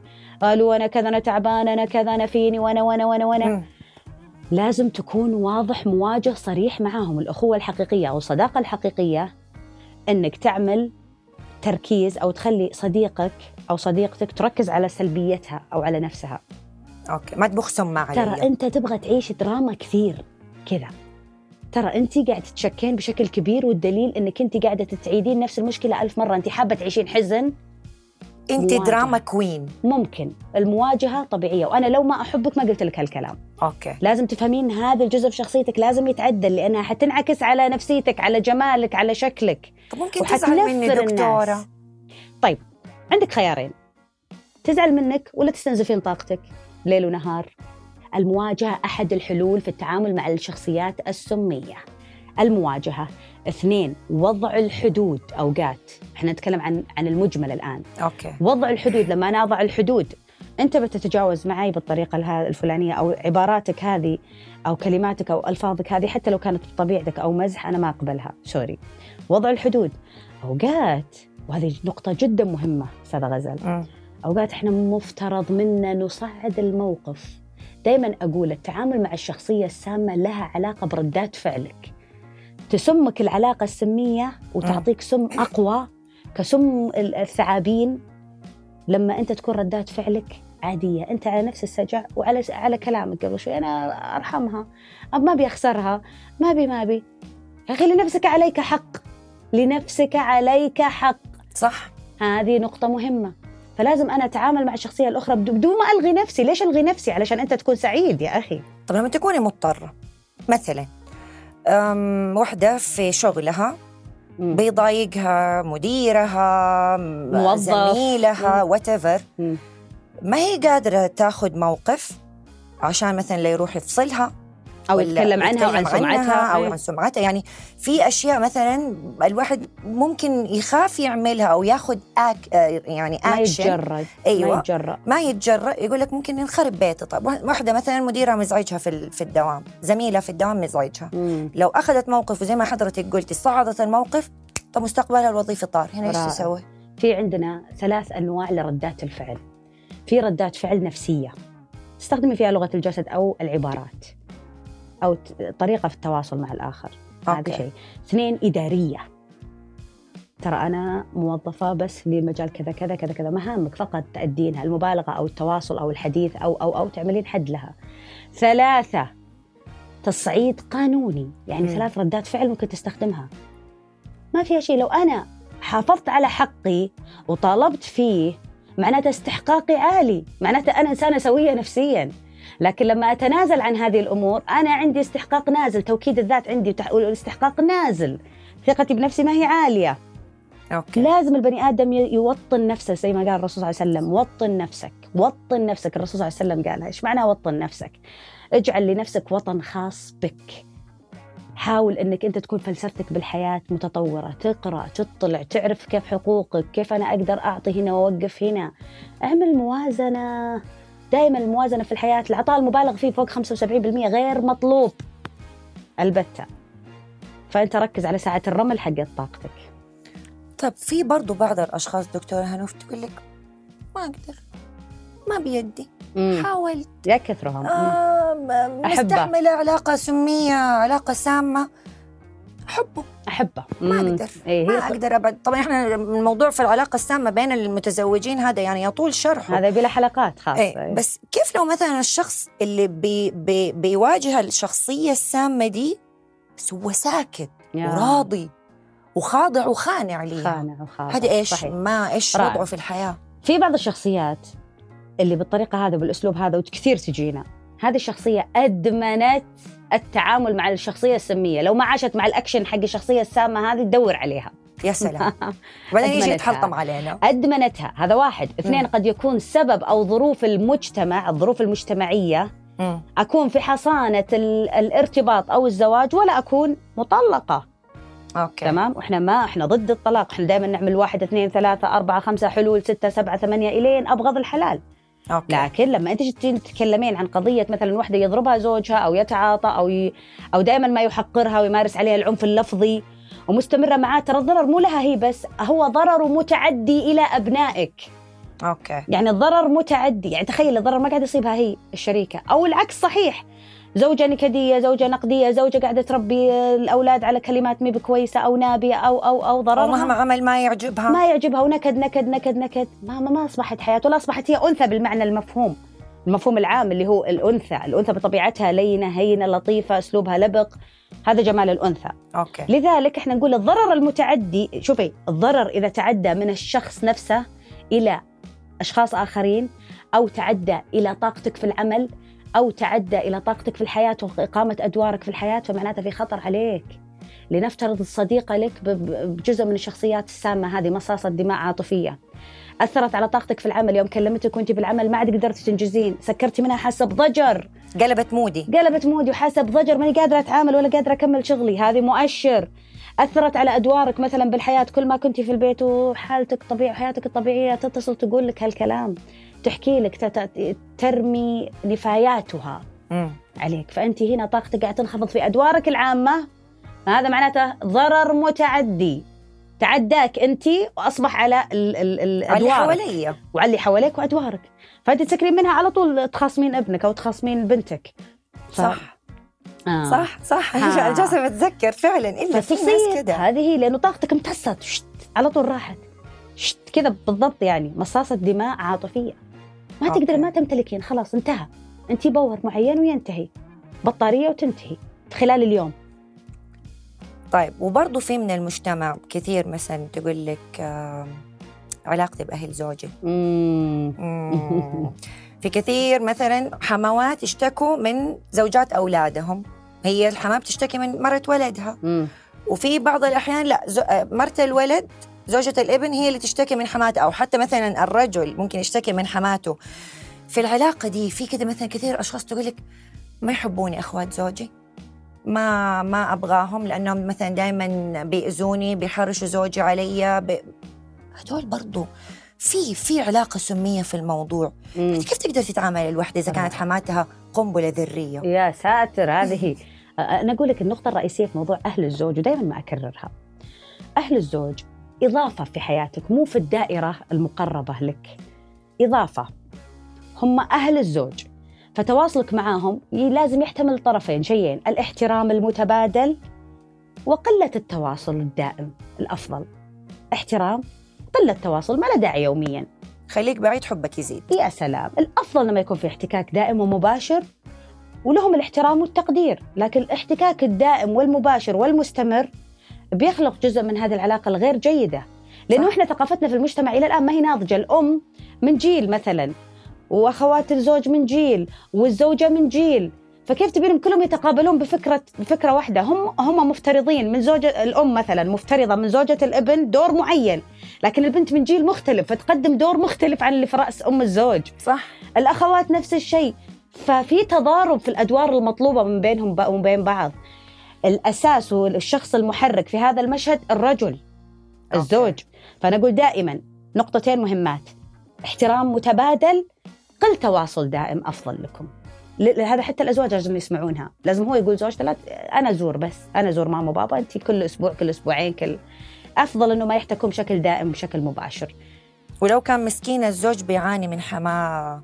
قالوا أنا كذا، أنا تعبان، أنا كذا، أنا فيني، وأنا وأنا وأنا وأنا لازم تكون واضح، مواجه، صريح معهم. الأخوة الحقيقية أو الصداقة الحقيقية أنك تعمل تركيز أو تخلي صديقك أو صديقتك تركز على سلبيتها أو على نفسها. أوكي. ما تبخ سمة عليها. ترى أنت تبغى تعيش دراما كثير كذا، ترى أنتي قاعدة تتشكين بشكل كبير، والدليل أنك أنتي قاعدة تعيدين نفس المشكلة ألف مرة. أنتي حابة تعيشين حزن، أنتي دراما كوين. ممكن المواجهة طبيعية، وأنا لو ما أحبك ما قلت لك هالكلام. أوكي. لازم تفهمين هذا الجزء في شخصيتك لازم يتعدل، لأنها حتنعكس على نفسيتك، على جمالك، على شكلك. طب ممكن تزعل مني دكتورة الناس. طيب عندك خيارين، تزعل منك ولا تستنزفين طاقتك ليل ونهار. المواجهة أحد الحلول في التعامل مع الشخصيات السمية. المواجهة اثنين وضع الحدود. أوقات احنا نتكلم عن عن المجمل الآن. أوكي. وضع الحدود، لما أنا أضع الحدود أنت بتتجاوز معي بالطريقة الفلانية، أو عباراتك هذه أو كلماتك أو ألفاظك هذه حتى لو كانت بطبيعتك أو مزح أنا ما أقبلها. سوري، وضع الحدود. أوقات، وهذه نقطة جدا مهمة أستاذة غزل، م. أوقات إحنا مفترض منا نصعد الموقف. دايما أقول التعامل مع الشخصية السامة لها علاقة بردات فعلك. تسمك العلاقة السمية وتعطيك سم أقوى كسم الثعابين لما أنت تكون ردات فعلك عادية. أنت على نفس السجع وعلى على كلامك قبل شوي، أنا أرحمها، ما أبي أخسرها، ما أبي ما أبي يا أخي، لنفسك عليك حق، لنفسك عليك حق. صح، هذه نقطة مهمة. فلازم أنا أتعامل مع الشخصية الأخرى بدون ما ألغي نفسي. ليش ألغي نفسي؟ علشان أنت تكون سعيد يا أخي. طب لما تكوني مضطرة، مثلا وحدة في شغلها بيضايقها مديرها، موظف، زميلها، whatever، ما هي قادرة تاخد موقف عشان مثلا لا يروح يفصلها أو يتكلم عنها وعن سمعتها أو عن سمعتها. يعني في أشياء مثلا الواحد ممكن يخاف يعملها أو ياخد أك يعني أكشن، ما يتجرأ. أيوة، ما يتجرأ، ما يتجرأ. يقول لك ممكن ينخرب بيته. طب واحدة مثلا مديرها مزعجها في في الدوام، زميلها في الدوام مزعجها، مم. لو أخذت موقف وزي ما حضرتك قلتي صعدت الموقف، طب مستقبلها الوظيفي طار. هنا إيش تسوي؟ في عندنا ثلاث أنواع لردات الفعل. في ردات فعل نفسية تستخدمي فيها لغة الجسد أو العبارات أو طريقة في التواصل مع الآخر، هذا شيء. اثنين إدارية، ترى أنا موظفة بس لمجال كذا كذا كذا كذا، مهامك فقط تأدينها، المبالغة أو التواصل أو الحديث أو أو أو تعملين حد لها. ثلاثة تصعيد قانوني، يعني م. ثلاث ردات فعل ممكن تستخدمها ما فيها شيء. لو أنا حافظت على حقي وطالبت فيه معناته استحقاقي عالي، معناته أنا إنسانة سوية نفسياً. لكن لما أتنازل عن هذه الأمور أنا عندي استحقاق نازل، توكيد الذات عندي والاستحقاق نازل، ثقتي بنفسي ما هي عالية. أوكي. لازم البني آدم يوطن نفسه زي ما قال الرسول صلى الله عليه وسلم، وطن نفسك، وطن نفسك. الرسول صلى الله عليه وسلم قالها. إيش معنى وطن نفسك؟ اجعل لنفسك وطن خاص بك. حاول أنك أنت تكون فلسفتك بالحياة متطورة، تقرأ، تطلع، تعرف كيف حقوقك، كيف أنا أقدر أعطي هنا وأوقف هنا. أعمل موازنة. دائما الموازنة في الحياة، العطاء المبالغ فيه فوق خمسة وسبعين بالمئة غير مطلوب البتة. فأنت ركز على ساعة الرمل حقت طاقتك. طب في برضو بعض الأشخاص دكتورة هنوف تقول لك ما أقدر، ما بيدي، مم. حاولت يا كثرهم، آه مستعمل علاقة سمية، علاقة سامة، أحبه أحبه ما أقدر، إيه ما أقدر أبد. طبعاً إحنا الموضوع في العلاقة السامة بين المتزوجين هذا يعني يطول شرحه، هذا بلا حلقات خاصة. إيه. إيه. بس كيف لو مثلاً الشخص اللي بي بي بيواجه الشخصية السامة دي بس هو ساكت وراضي وخاضع وخانع ليها، هذا إيش ما إيش وضعه في الحياة؟ في بعض الشخصيات اللي بالطريقة هذا بالأسلوب هذا وكثير تجينا، هذه الشخصية أدمنت التعامل مع الشخصية السمية. لو ما عاشت مع الأكشن حق الشخصية السامة هذه تدور عليها، يا سلام بعدين يجي يتحطم علينا، أدمنتها. هذا واحد. اثنين، قد يكون سبب أو ظروف المجتمع، الظروف المجتمعية، م. أكون في حصانة الارتباط أو الزواج ولا أكون مطلقة. أوكي. تمام. وإحنا ما إحنا ضد الطلاق، إحنا دائما نعمل واحد اثنين ثلاثة أربعة خمسة حلول ستة سبعة ثمانية إلين أبغض الحلال. أوكي. لكن لما أنت تتكلمين عن قضية مثلاً واحدة يضربها زوجها أو يتعاطى أو ي... أو دائماً ما يحقرها ويمارس عليها العنف اللفظي ومستمرة معاه، ترى الضرر مو لها هي بس، هو ضرر متعدي إلى أبنائك. أوكي. يعني الضرر متعدي، يعني تخيل الضرر ما قاعد يصيبها هي الشريكة، أو العكس صحيح، زوجة نكدية، زوجة نقدية، زوجة قاعدة تربي الأولاد على كلمات مي بكويسة أو نابية أو أو أو ضررها، ومهما عمل ما يعجبها ما يعجبها ونكد نكد نكد نكد، مهما ما أصبحت حياته، ولا أصبحت هي أنثى بالمعنى المفهوم المفهوم العام اللي هو الأنثى. الأنثى بطبيعتها لينة هينة لطيفة، أسلوبها لبق، هذا جمال الأنثى. أوكي. لذلك إحنا نقول الضرر المتعدي، شوفي الضرر إذا تعدى من الشخص نفسه إلى أشخاص آخرين، أو تعدى إلى طاقتك في العمل، أو تعدى إلى طاقتك في الحياة وإقامة أدوارك في الحياة، فمعناتها في خطر عليك. لنفترض الصديقة لك بجزء من الشخصيات السامة هذه، مصاصة دماء عاطفية، أثرت على طاقتك في العمل، يوم كلمتك وانت بالعمل ما عاد قدرتي تنجزين، سكرتي منها، حاسة بضجر، قلبت مودي قلبت مودي وحاسة بضجر، ماني قادرة أتعامل ولا قادرة أكمل شغلي، هذه مؤشر. أثرت على أدوارك مثلا بالحياة؟ كل ما كنتي في البيت وحالتك طبيعية وحياتك الطبيعية تتصل تقول لك هالكلام، تحكي لك، ترمي نفاياتها م. عليك. فأنت هنا طاقتك قاعد تنخفض في أدوارك العامة، هذا معناته ضرر متعدي، تعداك أنت وأصبح على الأدوار وعلي, وعلي حواليك وأدوارك. فأنت تسكرين منها على طول، تخاصمين ابنك أو تخاصمين بنتك. ف... صح آه. صح صح آه. جالسة بتذكر فعلا إلا في ناس كده، هذه لأنه طاقتك امتصت شت على طول، راحت شت كده بالضبط، يعني مصاصة دماء عاطفية ما أوكي. تقدر ما تمتلكين، خلاص انتهى، انتي باور معين وينتهي، بطارية وتنتهي خلال اليوم. طيب وبرضو في من المجتمع كثير مثلا تقول لك علاقتي بأهل زوجي، في كثير مثلا حموات اشتكوا من زوجات أولادهم، هي الحماة بتشتكي من مرة ولدها، وفي بعض الأحيان لا مرة الولد زوجة الابن هي اللي تشتكي من حماته، أو حتى مثلا الرجل ممكن يشتكي من حماته. في العلاقة دي في كده مثلا كثير أشخاص تقول لك ما يحبوني أخوات زوجي، ما ما أبغاهم لأنهم مثلا دائما بيأذوني، بيحرشوا زوجي علي بي... هدول برضو في في علاقة سمية في الموضوع. كيف تقدر تتعامل الوحدة إذا كانت حماتها قنبلة ذرية؟ يا ساتر، هذه أنا أقول لك النقطة الرئيسية في موضوع أهل الزوج، ودائما ما أكررها، أهل الزوج إضافة في حياتك، مو في الدائرة المقربة لك، إضافة، هم أهل الزوج. فتواصلك معاهم لازم يحتمل طرفين، شيئين، الاحترام المتبادل وقلة التواصل الدائم. الأفضل احترام، قلة التواصل ما له داعي يوميا، خليك بعيد حبك يزيد. يا سلام، الأفضل لما يكون في احتكاك دائم ومباشر، ولهم الاحترام والتقدير، لكن الاحتكاك الدائم والمباشر والمستمر بيخلق جزء من هذه العلاقة الغير جيدة، لأنه إحنا ثقافتنا في المجتمع إلى الآن ما هي ناضجة. الأم من جيل مثلا، واخوات الزوج من جيل، والزوجه من جيل، فكيف تبينهم كلهم يتقابلون بفكره بفكره واحده؟ هم هم مفترضين من زوجة الام مثلا، مفترضه من زوجة الابن دور معين، لكن البنت من جيل مختلف فتقدم دور مختلف عن اللي في راس ام الزوج. صح، الاخوات نفس الشيء، ففي تضارب في الادوار المطلوبه من بينهم ومن بين بعض. الاساس والشخص المحرك في هذا المشهد الرجل الزوج. فانا اقول دائما نقطتين مهمات، احترام متبادل، قل تواصل دائم أفضل لكم. هذا حتى الأزواج لازم يسمعونها، لازم هو يقول زوجته لا أنا أزور، بس أنا أزور ماما وبابا، أنت كل أسبوع كل أسبوعين كل، أفضل أنه ما يحتكم بشكل دائم بشكل مباشر. ولو كان مسكين الزوج بيعاني من حماة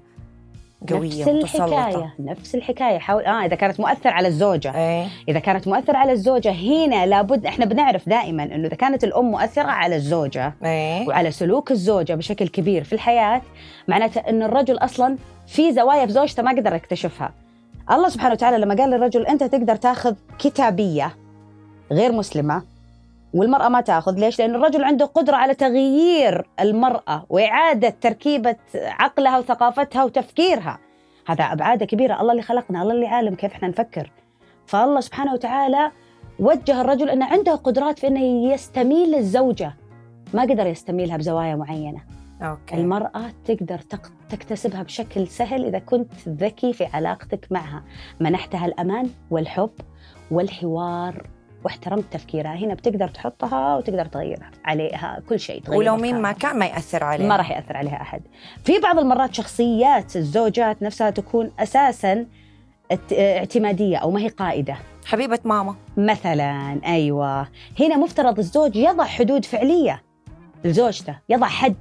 قوية نفس الحكاية متسلطة. نفس الحكاية حاول آه إذا كانت مؤثر على الزوجة ايه؟ إذا كانت مؤثر على الزوجة هنا لابد، إحنا بنعرف دائما أنه إذا كانت الأم مؤثرة على الزوجة ايه؟ وعلى سلوك الزوجة بشكل كبير في الحياة، معناته أن الرجل أصلا في زوايا في زوجته ما قدر يكتشفها. الله سبحانه وتعالى لما قال للرجل أنت تقدر تأخذ كتابية غير مسلمة والمرأة ما تأخذ، ليش؟ لأن الرجل عنده قدرة على تغيير المرأة وإعادة تركيبة عقلها وثقافتها وتفكيرها. هذا أبعاده كبيرة، الله اللي خلقنا، الله اللي عالم كيف إحنا نفكر. فالله سبحانه وتعالى وجه الرجل أنه عنده قدرات في أنه يستميل للزوجة، ما قدر يستميلها بزوايا معينة. أوكي. المرأة تقدر تكتسبها بشكل سهل إذا كنت ذكي في علاقتك معها، منحتها الأمان والحب والحوار واحترمت تفكيرها، هنا بتقدر تحطها وتقدر تغيرها عليها كل شيء. ولو مين ما كان ما يأثر عليها، ما راح يأثر عليها أحد. في بعض المرات شخصيات الزوجات نفسها تكون أساساً اعتمادية أو ما هي قائدة، حبيبة ماما مثلاً. أيوة، هنا مفترض الزوج يضع حدود فعلية لزوجته، يضع حد.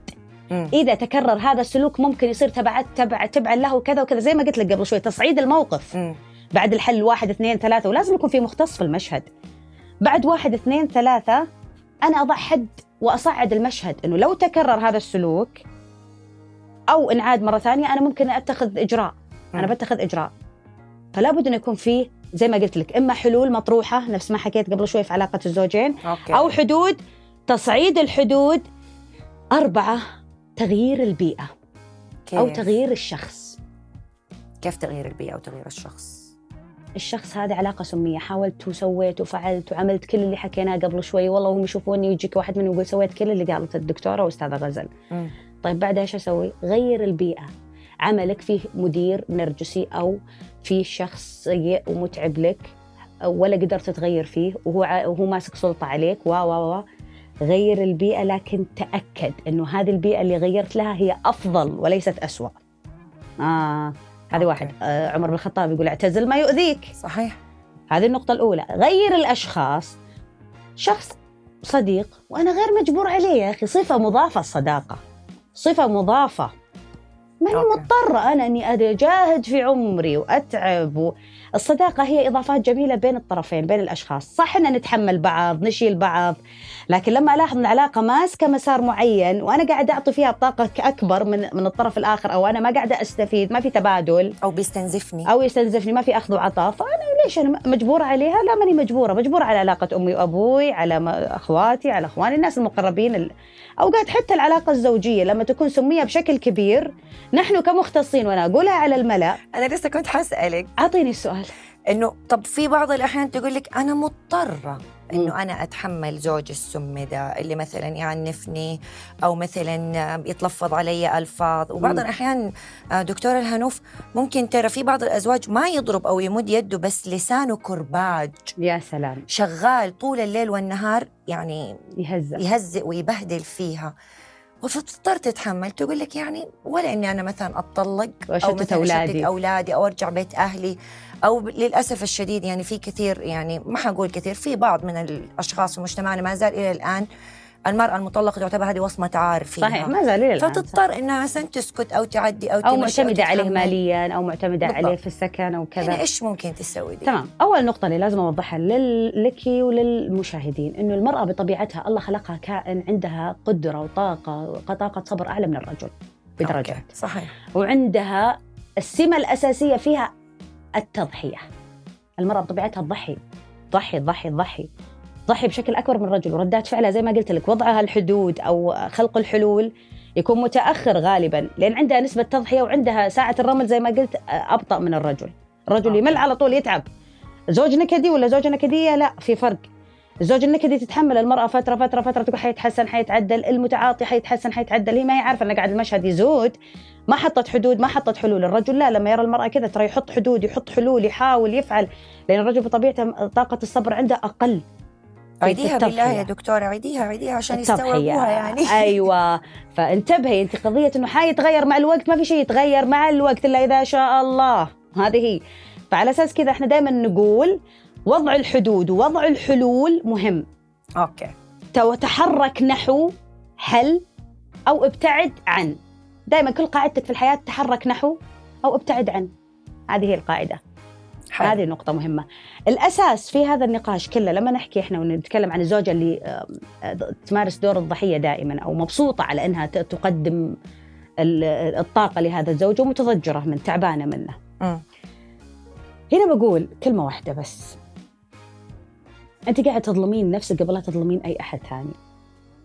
م. إذا تكرر هذا السلوك ممكن يصير تبعت تبع تبع له كذا وكذا، زي ما قلت لك قبل شوي، تصعيد الموقف م. بعد الحل واحد اثنين ثلاثة، ولازم يكون في مختص في المشهد. بعد واحد اثنين ثلاثة أنا أضع حد وأصعد المشهد، أنه لو تكرر هذا السلوك أو انعاد مرة ثانية أنا ممكن أتخذ إجراء، أنا بتخذ إجراء. فلا بد أن يكون فيه زي ما قلت لك، إما حلول مطروحة نفس ما حكيت قبل شوي في علاقة الزوجين، أوكي. أو حدود، تصعيد الحدود. أربعة، تغيير البيئة كيف؟ أو تغيير الشخص. كيف تغيير البيئة أو تغيير الشخص؟ الشخص هذا علاقة سمية، حاولت وسويت وفعلت وعملت كل اللي حكيناه قبل شوي، والله هم يشوفوني ويجيك واحد منهم يقول سويت كل اللي قالت الدكتورة واستاذة غزل. م. طيب بعدها ايش اسوي؟ غير البيئة. عملك فيه مدير نرجسي او فيه شخص سيء ومتعب لك، ولا قدرت تغير فيه وهو وهو ماسك سلطة عليك و و و غير البيئة، لكن تأكد أنه هذه البيئة اللي غيرت لها هي أفضل وليست أسوأ. آه هذه واحد. آه عمر بن الخطاب يقول اعتزل ما يؤذيك. صحيح، هذه النقطة الأولى. غير الأشخاص، شخص صديق وأنا غير مجبور عليه يا أخي، صفة مضافة الصداقة، صفة مضافة، ماني مضطرة أنا أني أجاهد في عمري وأتعب. الصداقة هي إضافات جميلة بين الطرفين، بين الأشخاص. صح أن نتحمل بعض، نشيل بعض، لكن لما ألاحظ أن العلاقة ماسكة مسار معين وأنا قاعدة أعطي فيها طاقة أكبر من من الطرف الآخر، أو أنا ما قاعدة أستفيد، ما في تبادل، أو بيستنزفني أو يستنزفني، ما في أخذ وعطاء، فأنا ليش أنا مجبورة عليها؟ لا، ماني مجبورة. مجبورة على علاقة أمي وأبوي، على أخواتي، على أخواني، الناس المقربين، أوقات حتى العلاقة الزوجية لما تكون سمية بشكل كبير نحن كمختصين، وأنا أقولها على الملأ. أنا لسه كنت حاسألك، أعطيني السؤال، إنه طب في بعض الأحيان تقول لك أنا مضطرة إنه أنا أتحمل زوج السم ده اللي مثلا يعنفني أو مثلا يتلفظ علي ألفاظ. وبعض الأحيان دكتورة الهنوف ممكن ترى في بعض الأزواج ما يضرب أو يمد يده بس لسانه كرباج، يا سلام، شغال طول الليل والنهار، يعني يهزئ يهزئ ويبهدل فيها، وفتضطر تتحمل. تقول لك يعني ولا إني أنا مثلا أتطلق أو مثلا أشتت أولادي أو أرجع بيت أهلي. أو للأسف الشديد يعني في كثير، يعني ما حقول كثير، في بعض من الأشخاص ومجتمعنا ما زال إلى الآن المرأة المطلقة تعتبر هذه وصمة عار فيها. صحيح، ما زال إلى الآن. فتضطر إنها مثلا تسكت أو تعدي أو, أو معتمدة عليه ماليا أو معتمدة بالضبط. عليه في السكن أو كذا. يعني إيش ممكن تسوي دي؟ تمام. أول نقطة اللي لازم أوضحها لك وللمشاهدين، إنه المرأة بطبيعتها الله خلقها كائن عندها قدرة وطاقة، طاقة صبر أعلى من الرجل بدرجات. أوكي. صحيح. وعندها السمة الأساسية فيها التضحية. المرأة بطبيعتها تضحي تضحي تضحي تضحي تضحي بشكل أكبر من الرجل، وردات فعلها زي ما قلت لك، وضعها الحدود أو خلق الحلول يكون متأخر غالباً، لأن عندها نسبة تضحية وعندها ساعة الرمل زي ما قلت أبطأ من الرجل. الرجل يمل على طول، يتعب. زوج نكدي ولا زوجة نكدية، لا في فرق. الزوج النكدي تتحمل المرأة فترة فترة فترة، تقول حيتحسن حيتعدل، المتعاطي حيتحسن حيتعدل، هي ما هي عارفة أنا قاعد المشهد يزود، ما حطت حدود، ما حطت حلول. الرجل لا، لما يرى المرأة كذا ترى يحط حدود، يحط حلول، يحاول يفعل، لأن الرجل بطبيعته طاقة الصبر عنده أقل. عيديها بالله يا دكتورة، عيديها عيديها عشان يستوعبوها يعني. أيوة، فانتبهي أنت قضية أنه حيتغير مع الوقت، ما في شيء يتغير مع الوقت إلا إذا شاء الله، هذه هي. فعلى أساس كذا إحنا دائما نقول وضع الحدود ووضع الحلول مهم. أوكي. تتحرك نحو حل أو ابتعد عن. دائما كل قاعدتك في الحياة تتحرك نحو أو ابتعد عن، هذه هي القاعدة. حل. هذه نقطة مهمة. الأساس في هذا النقاش كله لما نحكي إحنا ونتكلم عن الزوجة اللي تمارس دور الضحية دائما أو مبسوطة على أنها تقدم الطاقة لهذا الزوج ومتضجرة من تعبانة منه. م. هنا بقول كلمة واحدة بس، أنت قاعد تظلمين نفسك قبل لا تظلمين أي أحد ثاني.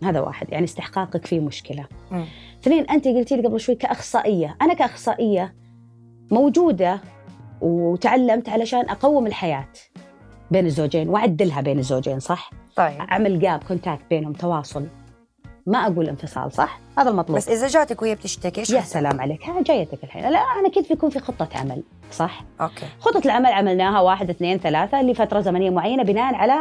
هذا واحد، يعني استحقاقك فيه مشكلة. م. اثنين، أنت قلتي لي قبل شوي كأخصائية، أنا كأخصائية موجودة وتعلمت علشان أقوم الحياة بين الزوجين وأعدلها بين الزوجين، صح؟ طيب. أعمل جاب كونتاكت بينهم، تواصل، ما أقول انفصال، صح؟ هذا المطلوب. بس إذا جاتك وهي بتشتكي، يا سلام عليك، ها جايتك الحين، لا أنا كنت بيكون في خطة عمل، صح؟ أوكي. خطة العمل عملناها واحد اثنين ثلاثة لفترة زمنية معينة بناء على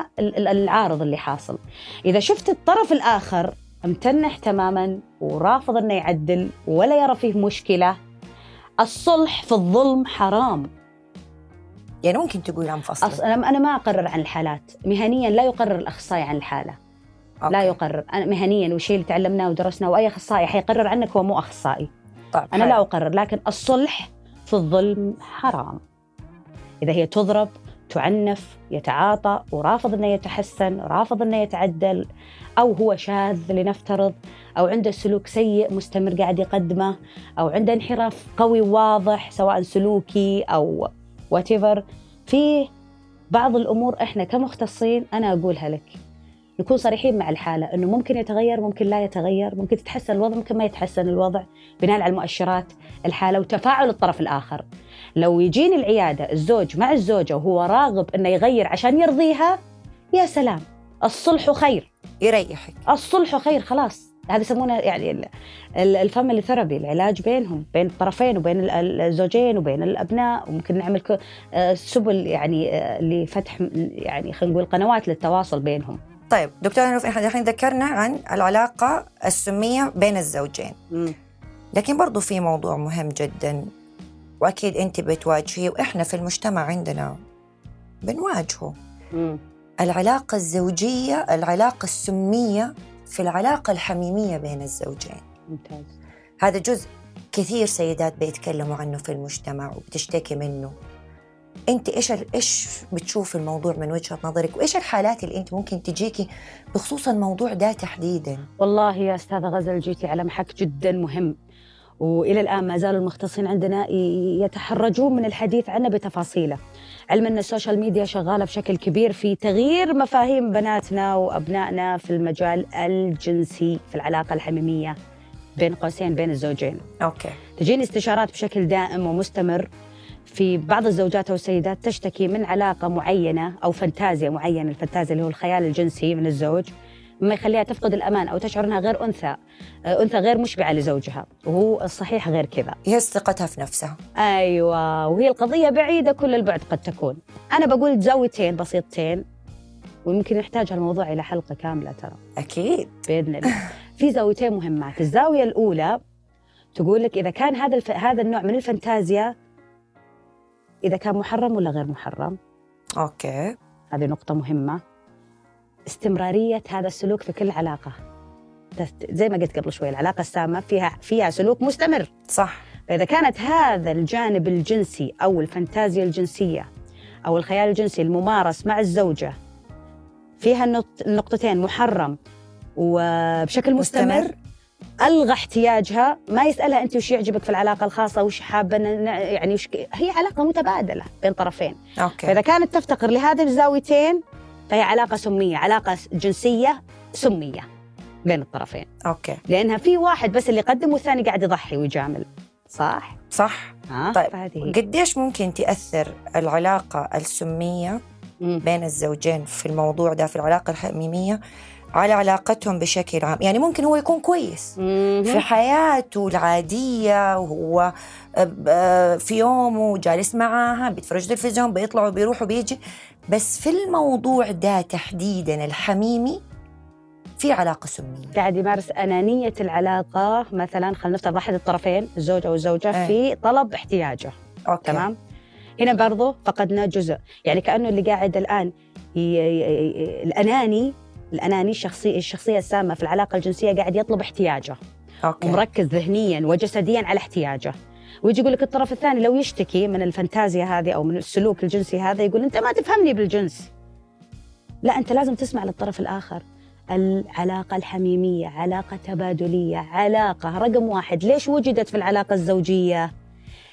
العارض اللي حاصل. إذا شفت الطرف الآخر امتنح تماماً ورافض إنه يعدل ولا يرى فيه مشكلة، الصلح في الظلم حرام. يعني ممكن تقول انفصل. أصلاً أنا ما أقرر عن الحالات مهنياً، لا يقرر الأخصائي عن الحالة. أوكي. لا يقرر مهنياً، وشيء اللي تعلمناه ودرسناه وأي أخصائي حيقرر عنك هو مو أخصائي. طيب. أنا حلو. لا أقرر، لكن الصلح في الظلم حرام. إذا هي تضرب، تعنف، يتعاطى ورافض إنه يتحسن، رافض إنه يتعدل، أو هو شاذ لنفترض، أو عنده سلوك سيء مستمر قاعد يقدمه، أو عنده انحراف قوي واضح سواء سلوكي أو whatever. في بعض الأمور إحنا كمختصين أنا أقولها لك، نكون صريحين مع الحالة إنه ممكن يتغير، ممكن لا يتغير، ممكن تتحسن الوضع، ممكن ما يتحسن الوضع، بناء على مؤشرات الحالة وتفاعل الطرف الآخر. لو يجيني العيادة الزوج مع الزوجة وهو راغب إنه يغير عشان يرضيها، يا سلام، الصلح خير، يريحك، الصلح خير، خلاص هذا يسمونه يعني الفاميلي ثيرابي، العلاج بينهم، بين الطرفين وبين الزوجين وبين الابناء. وممكن نعمل سبل يعني لفتح يعني خلينا نقول قنوات للتواصل بينهم. طيب دكتور هنوف، احنا الحين ذكرنا عن العلاقه السميه بين الزوجين، م. لكن برضو في موضوع مهم جدا واكيد انت بتواجهيه واحنا في المجتمع عندنا بنواجهه، م. العلاقه الزوجيه، العلاقه السميه في العلاقة الحميمية بين الزوجين. ممتاز. هذا جزء كثير سيدات بيتكلموا عنه في المجتمع وبتشتكي منه. أنت إيش إيش بتشوف الموضوع من وجهة نظرك، وإيش الحالات اللي أنت ممكن تجيكي بخصوص الموضوع ده تحديداً؟ والله يا أستاذة غزل جيتي على محك جداً مهم، وإلى الآن ما زالوا المختصين عندنا يتحرجون من الحديث عنه بتفاصيله، علما أن السوشيال ميديا شغالة بشكل كبير في تغيير مفاهيم بناتنا وأبنائنا في المجال الجنسي، في العلاقة الحميمية بين قوسين بين الزوجين. أوكي. تجيني استشارات بشكل دائم ومستمر، في بعض الزوجات أو السيدات تشتكي من علاقة معينة أو فانتازيا معينة، الفانتازيا اللي هو الخيال الجنسي من الزوج، ما يخليها تفقد الأمان أو تشعر أنها غير أنثى، أنثى غير مشبعة لزوجها، وهو الصحيح غير كذا، هي ثقتها في نفسها. أيوة، وهي القضية بعيدة كل البعد قد تكون. أنا بقول زاويتين بسيطتين، ويمكن نحتاج هالموضوع إلى حلقة كاملة ترى، أكيد بإذن الله. في زاويتين مهمات. الزاوية الأولى تقول لك إذا كان هذا الف... هذا النوع من الفانتازيا إذا كان محرم ولا غير محرم. أوكي، هذه نقطة مهمة. استمرارية هذا السلوك في كل علاقة، زي ما قلت قبل شوي العلاقة السامة فيها فيها سلوك مستمر، صح. فإذا كانت هذا الجانب الجنسي أو الفانتازيا الجنسية أو الخيال الجنسي الممارس مع الزوجة فيها النقطتين محرم وبشكل مستمر, مستمر. ألغى احتياجها، ما يسألها أنت وش يعجبك في العلاقة الخاصة، وش حابة، يعني وش... هي علاقة متبادلة بين طرفين. أوكي. فإذا كانت تفتقر لهذه الزاويتين فهي علاقة سمية، علاقة جنسية سمية بين الطرفين. أوكي. لأنها في واحد بس اللي يقدم والثاني قاعد يضحي ويجامل، صح؟ صح. طيب فهذه. قديش ممكن تأثر العلاقة السمية م. بين الزوجين في الموضوع ده، في العلاقة الحميمية، على علاقتهم بشكل عام؟ يعني ممكن هو يكون كويس م-م. في حياته العادية، وهو في يومه جالس معاها بيتفرج تلفزيون، بيطلعوا بيروحوا بيجي، بس في الموضوع ده تحديداً الحميمي في علاقة سمية قاعد يمارس أنانية العلاقة. مثلاً خلينا نفترض أحد الطرفين الزوج أو الزوجة في طلب احتياجه. أوكي. تمام. هنا برضو فقدنا جزء، يعني كأنه اللي قاعد الآن ي... ي... ي... الأناني الأناني الشخصي الشخصية السامة في العلاقة الجنسية قاعد يطلب احتياجه. أوكي. ومركز ذهنياً وجسدياً على احتياجه، ويجي يقول لك الطرف الثاني لو يشتكي من الفانتازيا هذه أو من السلوك الجنسي هذا يقول أنت ما تفهمني بالجنس. لا، أنت لازم تسمع للطرف الآخر. العلاقة الحميمية علاقة تبادلية، علاقة رقم واحد. ليش وجدت في العلاقة الزوجية؟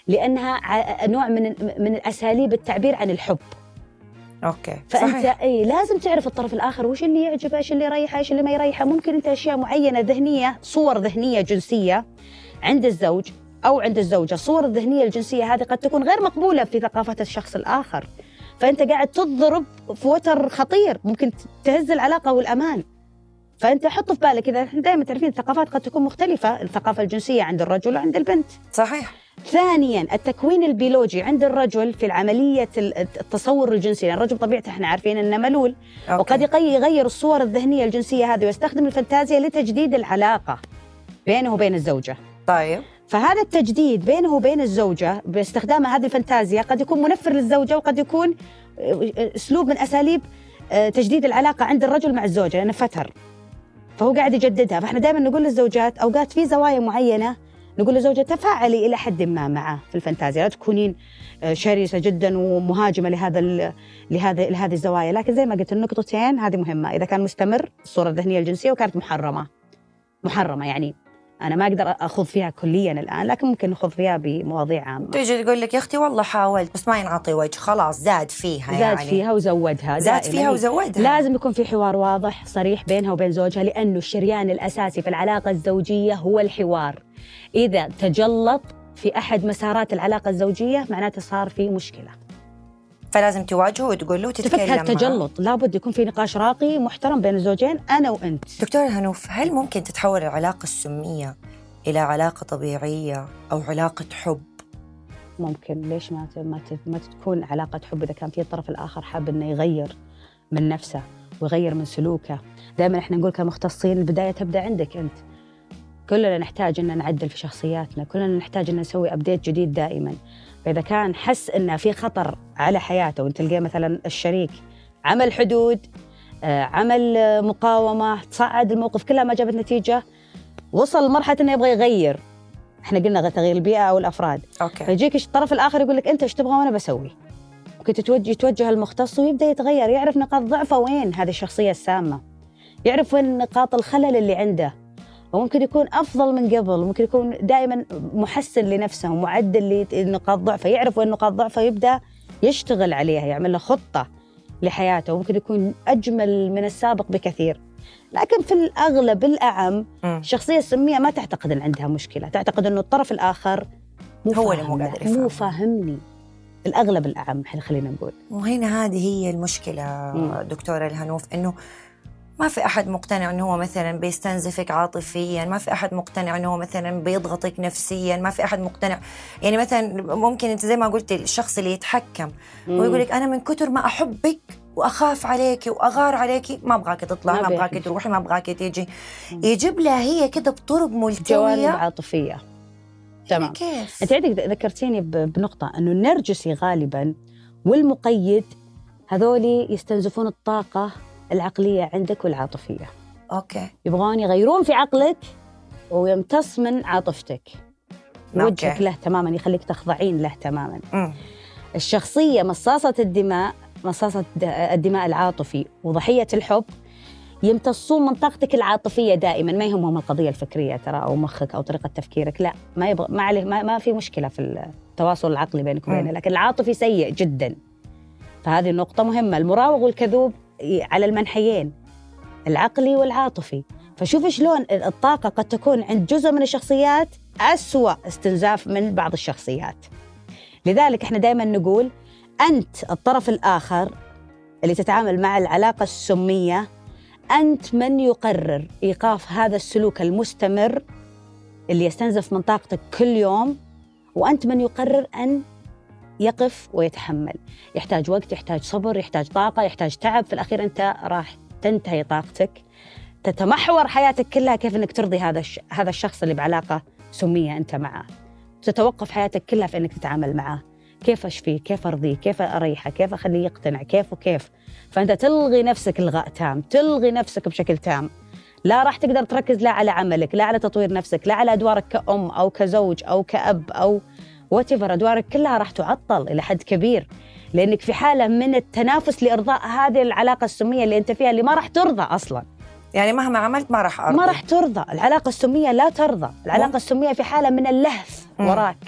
لأنها نوع من من أساليب التعبير عن الحب. أوكي. فأنت صحيح. أي لازم تعرف الطرف الآخر وش اللي يعجبه، إيش اللي يريحه، إيش اللي ما يريحه. ممكن أنت أشياء معينة ذهنية، صور ذهنية جنسية عند الزوج أو عند الزوجة، صور الذهنية الجنسية هذه قد تكون غير مقبولة في ثقافة الشخص الآخر، فأنت قاعد تضرب في وتر خطير ممكن تهز العلاقة والأمان. فأنت حط في بالك، إذا إحنا دائما تعرفين الثقافات قد تكون مختلفة، الثقافة الجنسية عند الرجل وعند البنت. صحيح. ثانيا التكوين البيولوجي عند الرجل في العملية التصور الجنسي، لأن يعني الرجل طبيعته إحنا عارفين إنه ملول. أوكي. وقد يغير الصور الذهنية الجنسية هذه ويستخدم الفانتازيا لتجديد العلاقة بينه وبين الزوجة. طيب. فهذا التجديد بينه وبين الزوجة باستخدام هذه الفانتازيا قد يكون منفر للزوجة، وقد يكون أسلوب من أساليب تجديد العلاقة عند الرجل مع الزوجة لأنه فتر، فهو قاعد يجددها. فإحنا دائما نقول للزوجات أوقات في زوايا معينة نقول للزوجة تفاعلي إلى حد ما معه في الفانتازيا، لا تكونين شرسة جدا ومهاجمة لهذا لهذا لهذه الزوايا. لكن زي ما قلت النقطتين هذه مهمة، إذا كان مستمر الصورة الذهنية الجنسية وكانت محرمة محرمة يعني أنا ما أقدر أخوض فيها كلياً الآن، لكن ممكن نخوض فيها بمواضيع عامة. تيجي تقول لك يا أختي والله حاولت بس ما ينعطي وجه، خلاص زاد فيها زاد يعني. فيها وزودها زاد فيها وزودها. لازم يكون في حوار واضح صريح بينها وبين زوجها، لأنه الشريان الأساسي في العلاقة الزوجية هو الحوار. إذا تجلط في أحد مسارات العلاقة الزوجية معناته صار في مشكلة. فلازم تواجهه وتقول له وتتكلم معه. تفك هالتجلط، لابد يكون في نقاش راقي محترم بين الزوجين أنا وأنت. دكتورة هنوف، هل ممكن تتحول العلاقة السمية إلى علاقة طبيعية أو علاقة حب؟ ممكن، ليش ما ما تكون علاقة حب إذا كان في الطرف الآخر حاب إنه يغير من نفسه ويغير من سلوكه. دائما احنا نقول كمختصين البداية تبدأ عندك أنت. كلنا نحتاج إن نعدل في شخصياتنا، كلنا نحتاج إن نسوي أبديت جديد دائما. فإذا كان حس إنه في خطر على حياته وتلقى مثلا الشريك عمل حدود، عمل مقاومة، تصعد الموقف كلها ما جابت نتيجة، وصل لمرحلة إنه يبغى يغير. احنا قلنا تغيير البيئة أو الأفراد. أوكي. فيجيك الطرف الآخر يقول لك أنت إيش تبغى وأنا بسوي. ممكن تتوجه توجه المختص ويبدأ يتغير، يعرف نقاط ضعفه وين هذه الشخصية السامة، يعرف وين نقاط الخلل اللي عنده، وممكن يكون أفضل من قبل، ممكن يكون دائما محسن لنفسه ومعدل لنقاط ضعفه، يعرف وين نقاط ضعفه يبدأ يشتغل عليها، يعمل له خطة لحياته، وممكن يكون أجمل من السابق بكثير. لكن في الأغلب الأعم الشخصية السمية ما تعتقد أن عندها مشكلة، تعتقد أنه الطرف الآخر مو هو اللي مو قادر يفهمني، مو فاهمني. الأغلب الأعم خلينا نقول. وهنا هذه هي المشكلة دكتورة الهنوف، أنه ما في أحد مقتنع أنه هو مثلاً بيستنزفك عاطفياً، ما في أحد مقتنع أنه هو مثلاً بيضغطك نفسياً، ما في أحد مقتنع. يعني مثلاً ممكن أنت زي ما قلت الشخص اللي يتحكم ويقولك أنا من كتر ما أحبك وأخاف عليكي وأغار عليكي ما أبغاك تطلع، ما أبغاك تروحي، ما أبغاك تيجي. يجيب لها هي كده بطرق ملتوية، جوانب عاطفية. تمام. كيف؟ أنت عندك ذكرتيني بنقطة أنه النرجسي غالباً والمقيد هذولي يستنزفون الطاقة العقلية عندك والعاطفية. أوكي. يبغون يغيرون في عقلك ويمتص من عاطفتك. وجهك له تماماً، يخليك تخضعين له تماماً. م. الشخصية مصاصة الدماء، مصاصة الدماء العاطفي وضحية الحب، يمتصون من طاقتك العاطفية دائماً، ما يهمهم القضية الفكرية ترى أو مخك أو طريقة تفكيرك، لا ما يبغى، ما عليه، ما, ما في مشكلة في التواصل العقلي بينك وبينه، لكن العاطفي سيء جداً. فهذه النقطة مهمة. المراوغ والكذوب على المنحيين، العقلي والعاطفي. فشوف شلون الطاقة قد تكون عند جزء من الشخصيات أسوأ استنزاف من بعض الشخصيات. لذلك احنا دائما نقول أنت الطرف الآخر اللي تتعامل مع العلاقة السمية، أنت من يقرر إيقاف هذا السلوك المستمر اللي يستنزف من طاقتك كل يوم، وأنت من يقرر أن يقف ويتحمل. يحتاج وقت، يحتاج صبر، يحتاج طاقة، يحتاج تعب. في الأخير أنت راح تنتهي طاقتك، تتمحور حياتك كلها كيف أنك ترضي هذا هذا الشخص اللي بعلاقة سمية أنت معه. تتوقف حياتك كلها في أنك تتعامل معه، كيف أشفيه، كيف أرضيه، كيف أريحه، كيف أخليه يقتنع، كيف وكيف. فأنت تلغي نفسك إلغاء تام، تلغي نفسك بشكل تام. لا راح تقدر تركز لا على عملك، لا على تطوير نفسك، لا على أدوارك كأم أو كزوج أو كأب أو واتفر. أدوارك كلها راح تعطل إلى حد كبير، لأنك في حالة من التنافس لإرضاء هذه العلاقة السمية اللي أنت فيها، اللي ما راح ترضى أصلا. يعني مهما عملت ما راح أرضى، ما راح ترضى. العلاقة السمية لا ترضى، العلاقة السمية في حالة من اللهث وراك.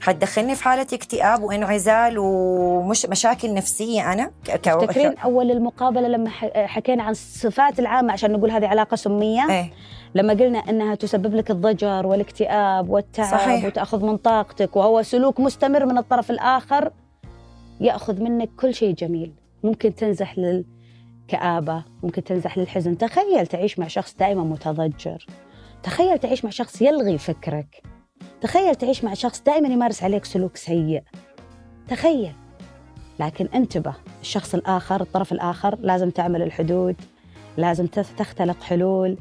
حتدخلني في حالة اكتئاب وانعزال ومشاكل نفسية. أنا كو... تفكرين أول المقابلة لما حكينا عن الصفات العامة عشان نقول هذه علاقة سمية، ايه؟ لما قلنا أنها تسبب لك الضجر والاكتئاب والتعب. صحيح. وتأخذ من طاقتك، وهو سلوك مستمر من الطرف الآخر يأخذ منك كل شيء جميل. ممكن تنزح للكآبة، ممكن تنزح للحزن. تخيل تعيش مع شخص دائما متضجر، تخيل تعيش مع شخص يلغي فكرك، تخيل تعيش مع شخص دائما يمارس عليك سلوك سيء. تخيل. لكن انتبه، الشخص الآخر، الطرف الآخر، لازم تعمل الحدود، لازم تختلق حلول،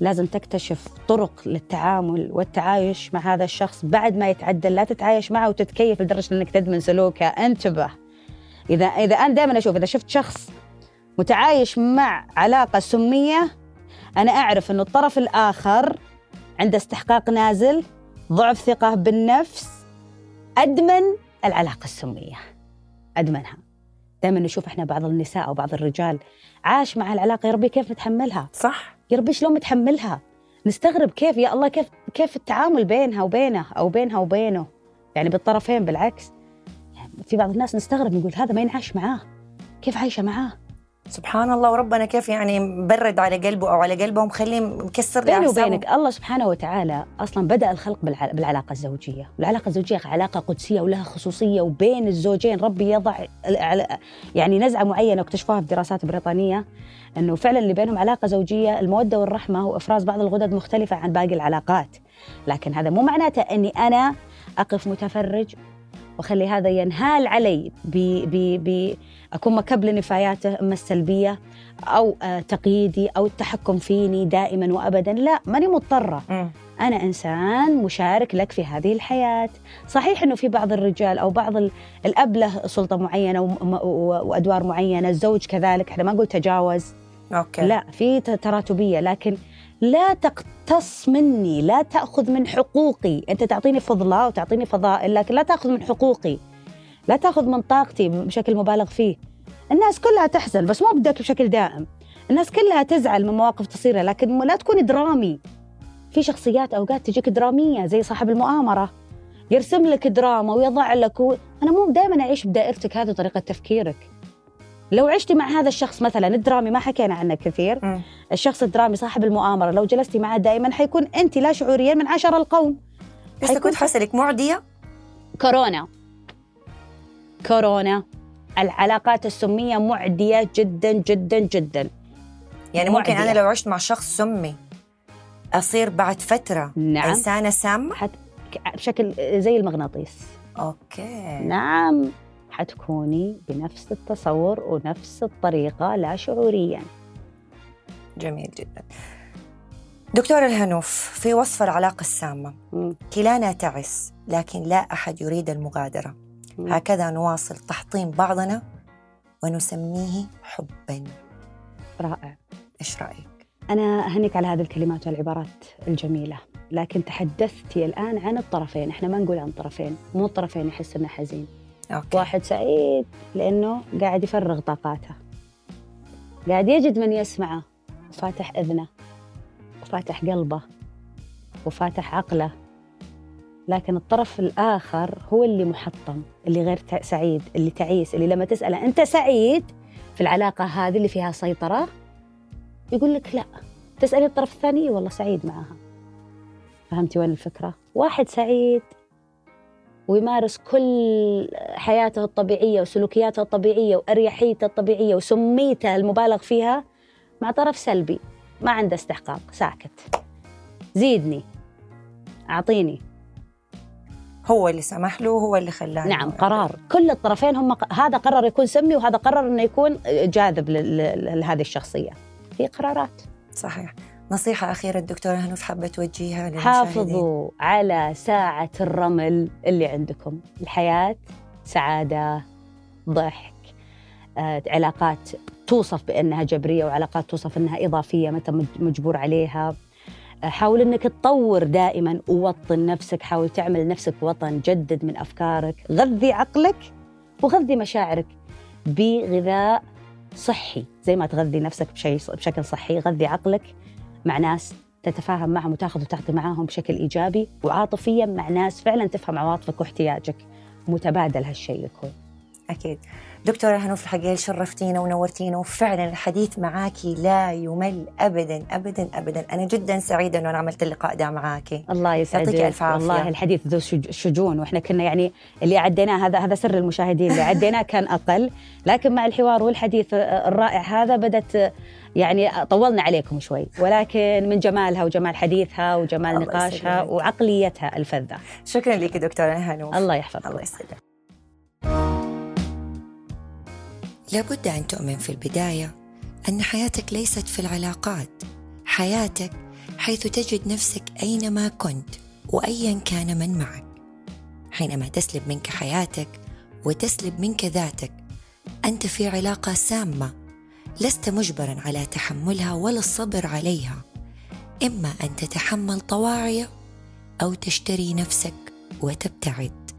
لازم تكتشف طرق للتعامل والتعايش مع هذا الشخص بعد ما يتعدل. لا تتعايش معه وتتكيف لدرجة أنك تدمن سلوكه. انتبه. إذا إذا أنا دائما أشوف، إذا شفت شخص متعايش مع علاقة سمية، أنا أعرف أنه الطرف الآخر عنده استحقاق نازل، ضعف ثقة بالنفس، أدمن العلاقة السمية، أدمنها. دائما نشوف إحنا بعض النساء أو بعض الرجال عاش مع العلاقة، يا ربي كيف نتحملها. صح. يا ربي شلون متحملها، نستغرب كيف يا الله كيف كيف التعامل بينها وبينه أو بينها وبينه، يعني بالطرفين. بالعكس، يعني في بعض الناس نستغرب نقول هذا ما ينعاش معاه، كيف عايشة معاه. سبحان الله. وربنا كيف يعني مبرد على قلبه أو على قلبه ومخليه مكسر لأحسابه. بيني وبينك الله سبحانه وتعالى أصلا بدأ الخلق بالعلاقة الزوجية، والعلاقة الزوجية علاقة قدسية ولها خصوصية، وبين الزوجين ربي يضع يعني نزعة معينة اكتشفوها في دراسات بريطانية أنه فعلا اللي بينهم علاقة زوجية المودة والرحمة وإفراز بعض الغدد مختلفة عن باقي العلاقات. لكن هذا مو معناته أني أنا أقف متفرج وخلي هذا ينهال علي بي بي بي أكون مكب لنفاياته إما السلبية أو تقييدي أو التحكم فيني دائما وأبدا. لا، ماني مضطرة، أنا إنسان مشارك لك في هذه الحياة. صحيح أنه في بعض الرجال أو بعض الأب له سلطة معينة وأدوار معينة، الزوج كذلك، إحنا ما نقول تجاوز أوكي. لا، في تراتبية، لكن لا تقتص مني، لا تأخذ من حقوقي. أنت تعطيني فضلة وتعطيني فضائل لكن لا تأخذ من حقوقي، لا تأخذ من طاقتي بشكل مبالغ فيه. الناس كلها تحزن بس مو بدك بشكل دائم، الناس كلها تزعل من مواقف تصيرها لكن لا تكون درامي. في شخصيات أوقات تجيك درامية زي صاحب المؤامرة، يرسم لك دراما ويضع لك و... أنا مو دائما أعيش بدائرتك هذه طريقة تفكيرك. لو عشتي مع هذا الشخص مثلا الدرامي، ما حكينا عنه كثير، م. الشخص الدرامي صاحب المؤامرة لو جلستي معه دائما حيكون أنت لا شعوريا من عشر القوم. بس كنت حسلك معدية؟ كورونا كورونا العلاقات السمية معدية جدا جدا جدا. يعني ممكن معدية. أنا لو عشت مع شخص سمي أصير بعد فترة نعم. إنسانة سامة حت... بشكل زي المغناطيس أوكي نعم، حتكوني بنفس التصور ونفس الطريقة لا شعورياً. جميل جداً. دكتورة الهنوف، في وصف العلاقة السامة م. كلانا تعس لكن لا أحد يريد المغادرة، م. هكذا نواصل تحطيم بعضنا ونسميه حباً. رائع. إيش رأيك؟ أنا أهنيك على هذه الكلمات والعبارات الجميلة، لكن تحدثتي الآن عن الطرفين، إحنا ما نقول عن طرفين، مو الطرفين يحس إنه حزين. أوكي. واحد سعيد لأنه قاعد يفرغ طاقاته، قاعد يجد من يسمعه وفاتح أذنه وفاتح قلبه وفاتح عقله، لكن الطرف الآخر هو اللي محطم، اللي غير سعيد، اللي تعيس، اللي لما تسأله أنت سعيد في العلاقة هذه اللي فيها سيطرة يقول لك لا، تسألي الطرف الثاني والله سعيد معها. فهمتي وين الفكرة؟ واحد سعيد ويمارس كل حياته الطبيعية وسلوكياته الطبيعية وأريحيته الطبيعية وسميته المبالغ فيها مع طرف سلبي ما عنده استحقاق، ساكت، زيدني، أعطيني، هو اللي سمح له، هو اللي خلاه. نعم، قرار كل الطرفين هم ق... هذا قرر يكون سمي وهذا قرر أنه يكون جاذب ل... ل... لهذه الشخصية. في قرارات. صحيح. نصيحة أخيرة الدكتورة هنوف حابة توجهيها للمشاهدين؟ حافظوا على ساعة الرمل اللي عندكم. الحياة سعادة، ضحك، آه، علاقات توصف بأنها جبرية وعلاقات توصف أنها إضافية متى مجبور عليها. آه، حاول أنك تطور دائما ووطن نفسك، حاول تعمل نفسك وطن، جدد من أفكارك، غذي عقلك وغذي مشاعرك بغذاء صحي. زي ما تغذي نفسك بشيء بشكل صحي، غذي عقلك مع ناس تتفاهم معهم وتاخذ وتعطي معاهم بشكل إيجابي، وعاطفياً مع ناس فعلاً تفهم عواطفك واحتياجك، متبادل هالشيء يكون. أكيد. دكتورة هنوف الحقيل، شرفتينا ونورتينا، وفعلاً الحديث معاكي لا يمل أبداً أبداً أبداً. أنا جداً سعيدة أنه أنا عملت اللقاء ده معاكي. الله يسعدك. يعطيك ألف عافية. والله الحديث ذو شجون، وإحنا كنا يعني اللي عديناه هذا هذا سر المشاهدين، اللي عديناه كان أقل، لكن مع الحوار والحديث الرائع هذا بدت يعني طولنا عليكم شوي، ولكن من جمالها وجمال حديثها وجمال نقاشها وعقليتها الفذة. شكراً لك دكتورة هنوف. الله يحفظك. الله يسعدك. لابد أن تؤمن في البداية أن حياتك ليست في العلاقات، حياتك حيث تجد نفسك أينما كنت وأيا كان من معك. حينما تسلب منك حياتك وتسلب منك ذاتك، أنت في علاقة سامة لست مجبراً على تحملها ولا الصبر عليها. إما أن تتحمل طواعية أو تشتري نفسك وتبتعد.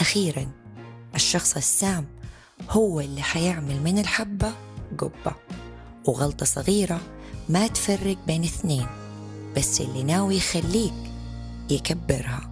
أخيراً، الشخص السام هو اللي حيعمل من الحبة قبة، وغلطة صغيرة ما تفرق بين اثنين، بس اللي ناوي يخليك يكبرها.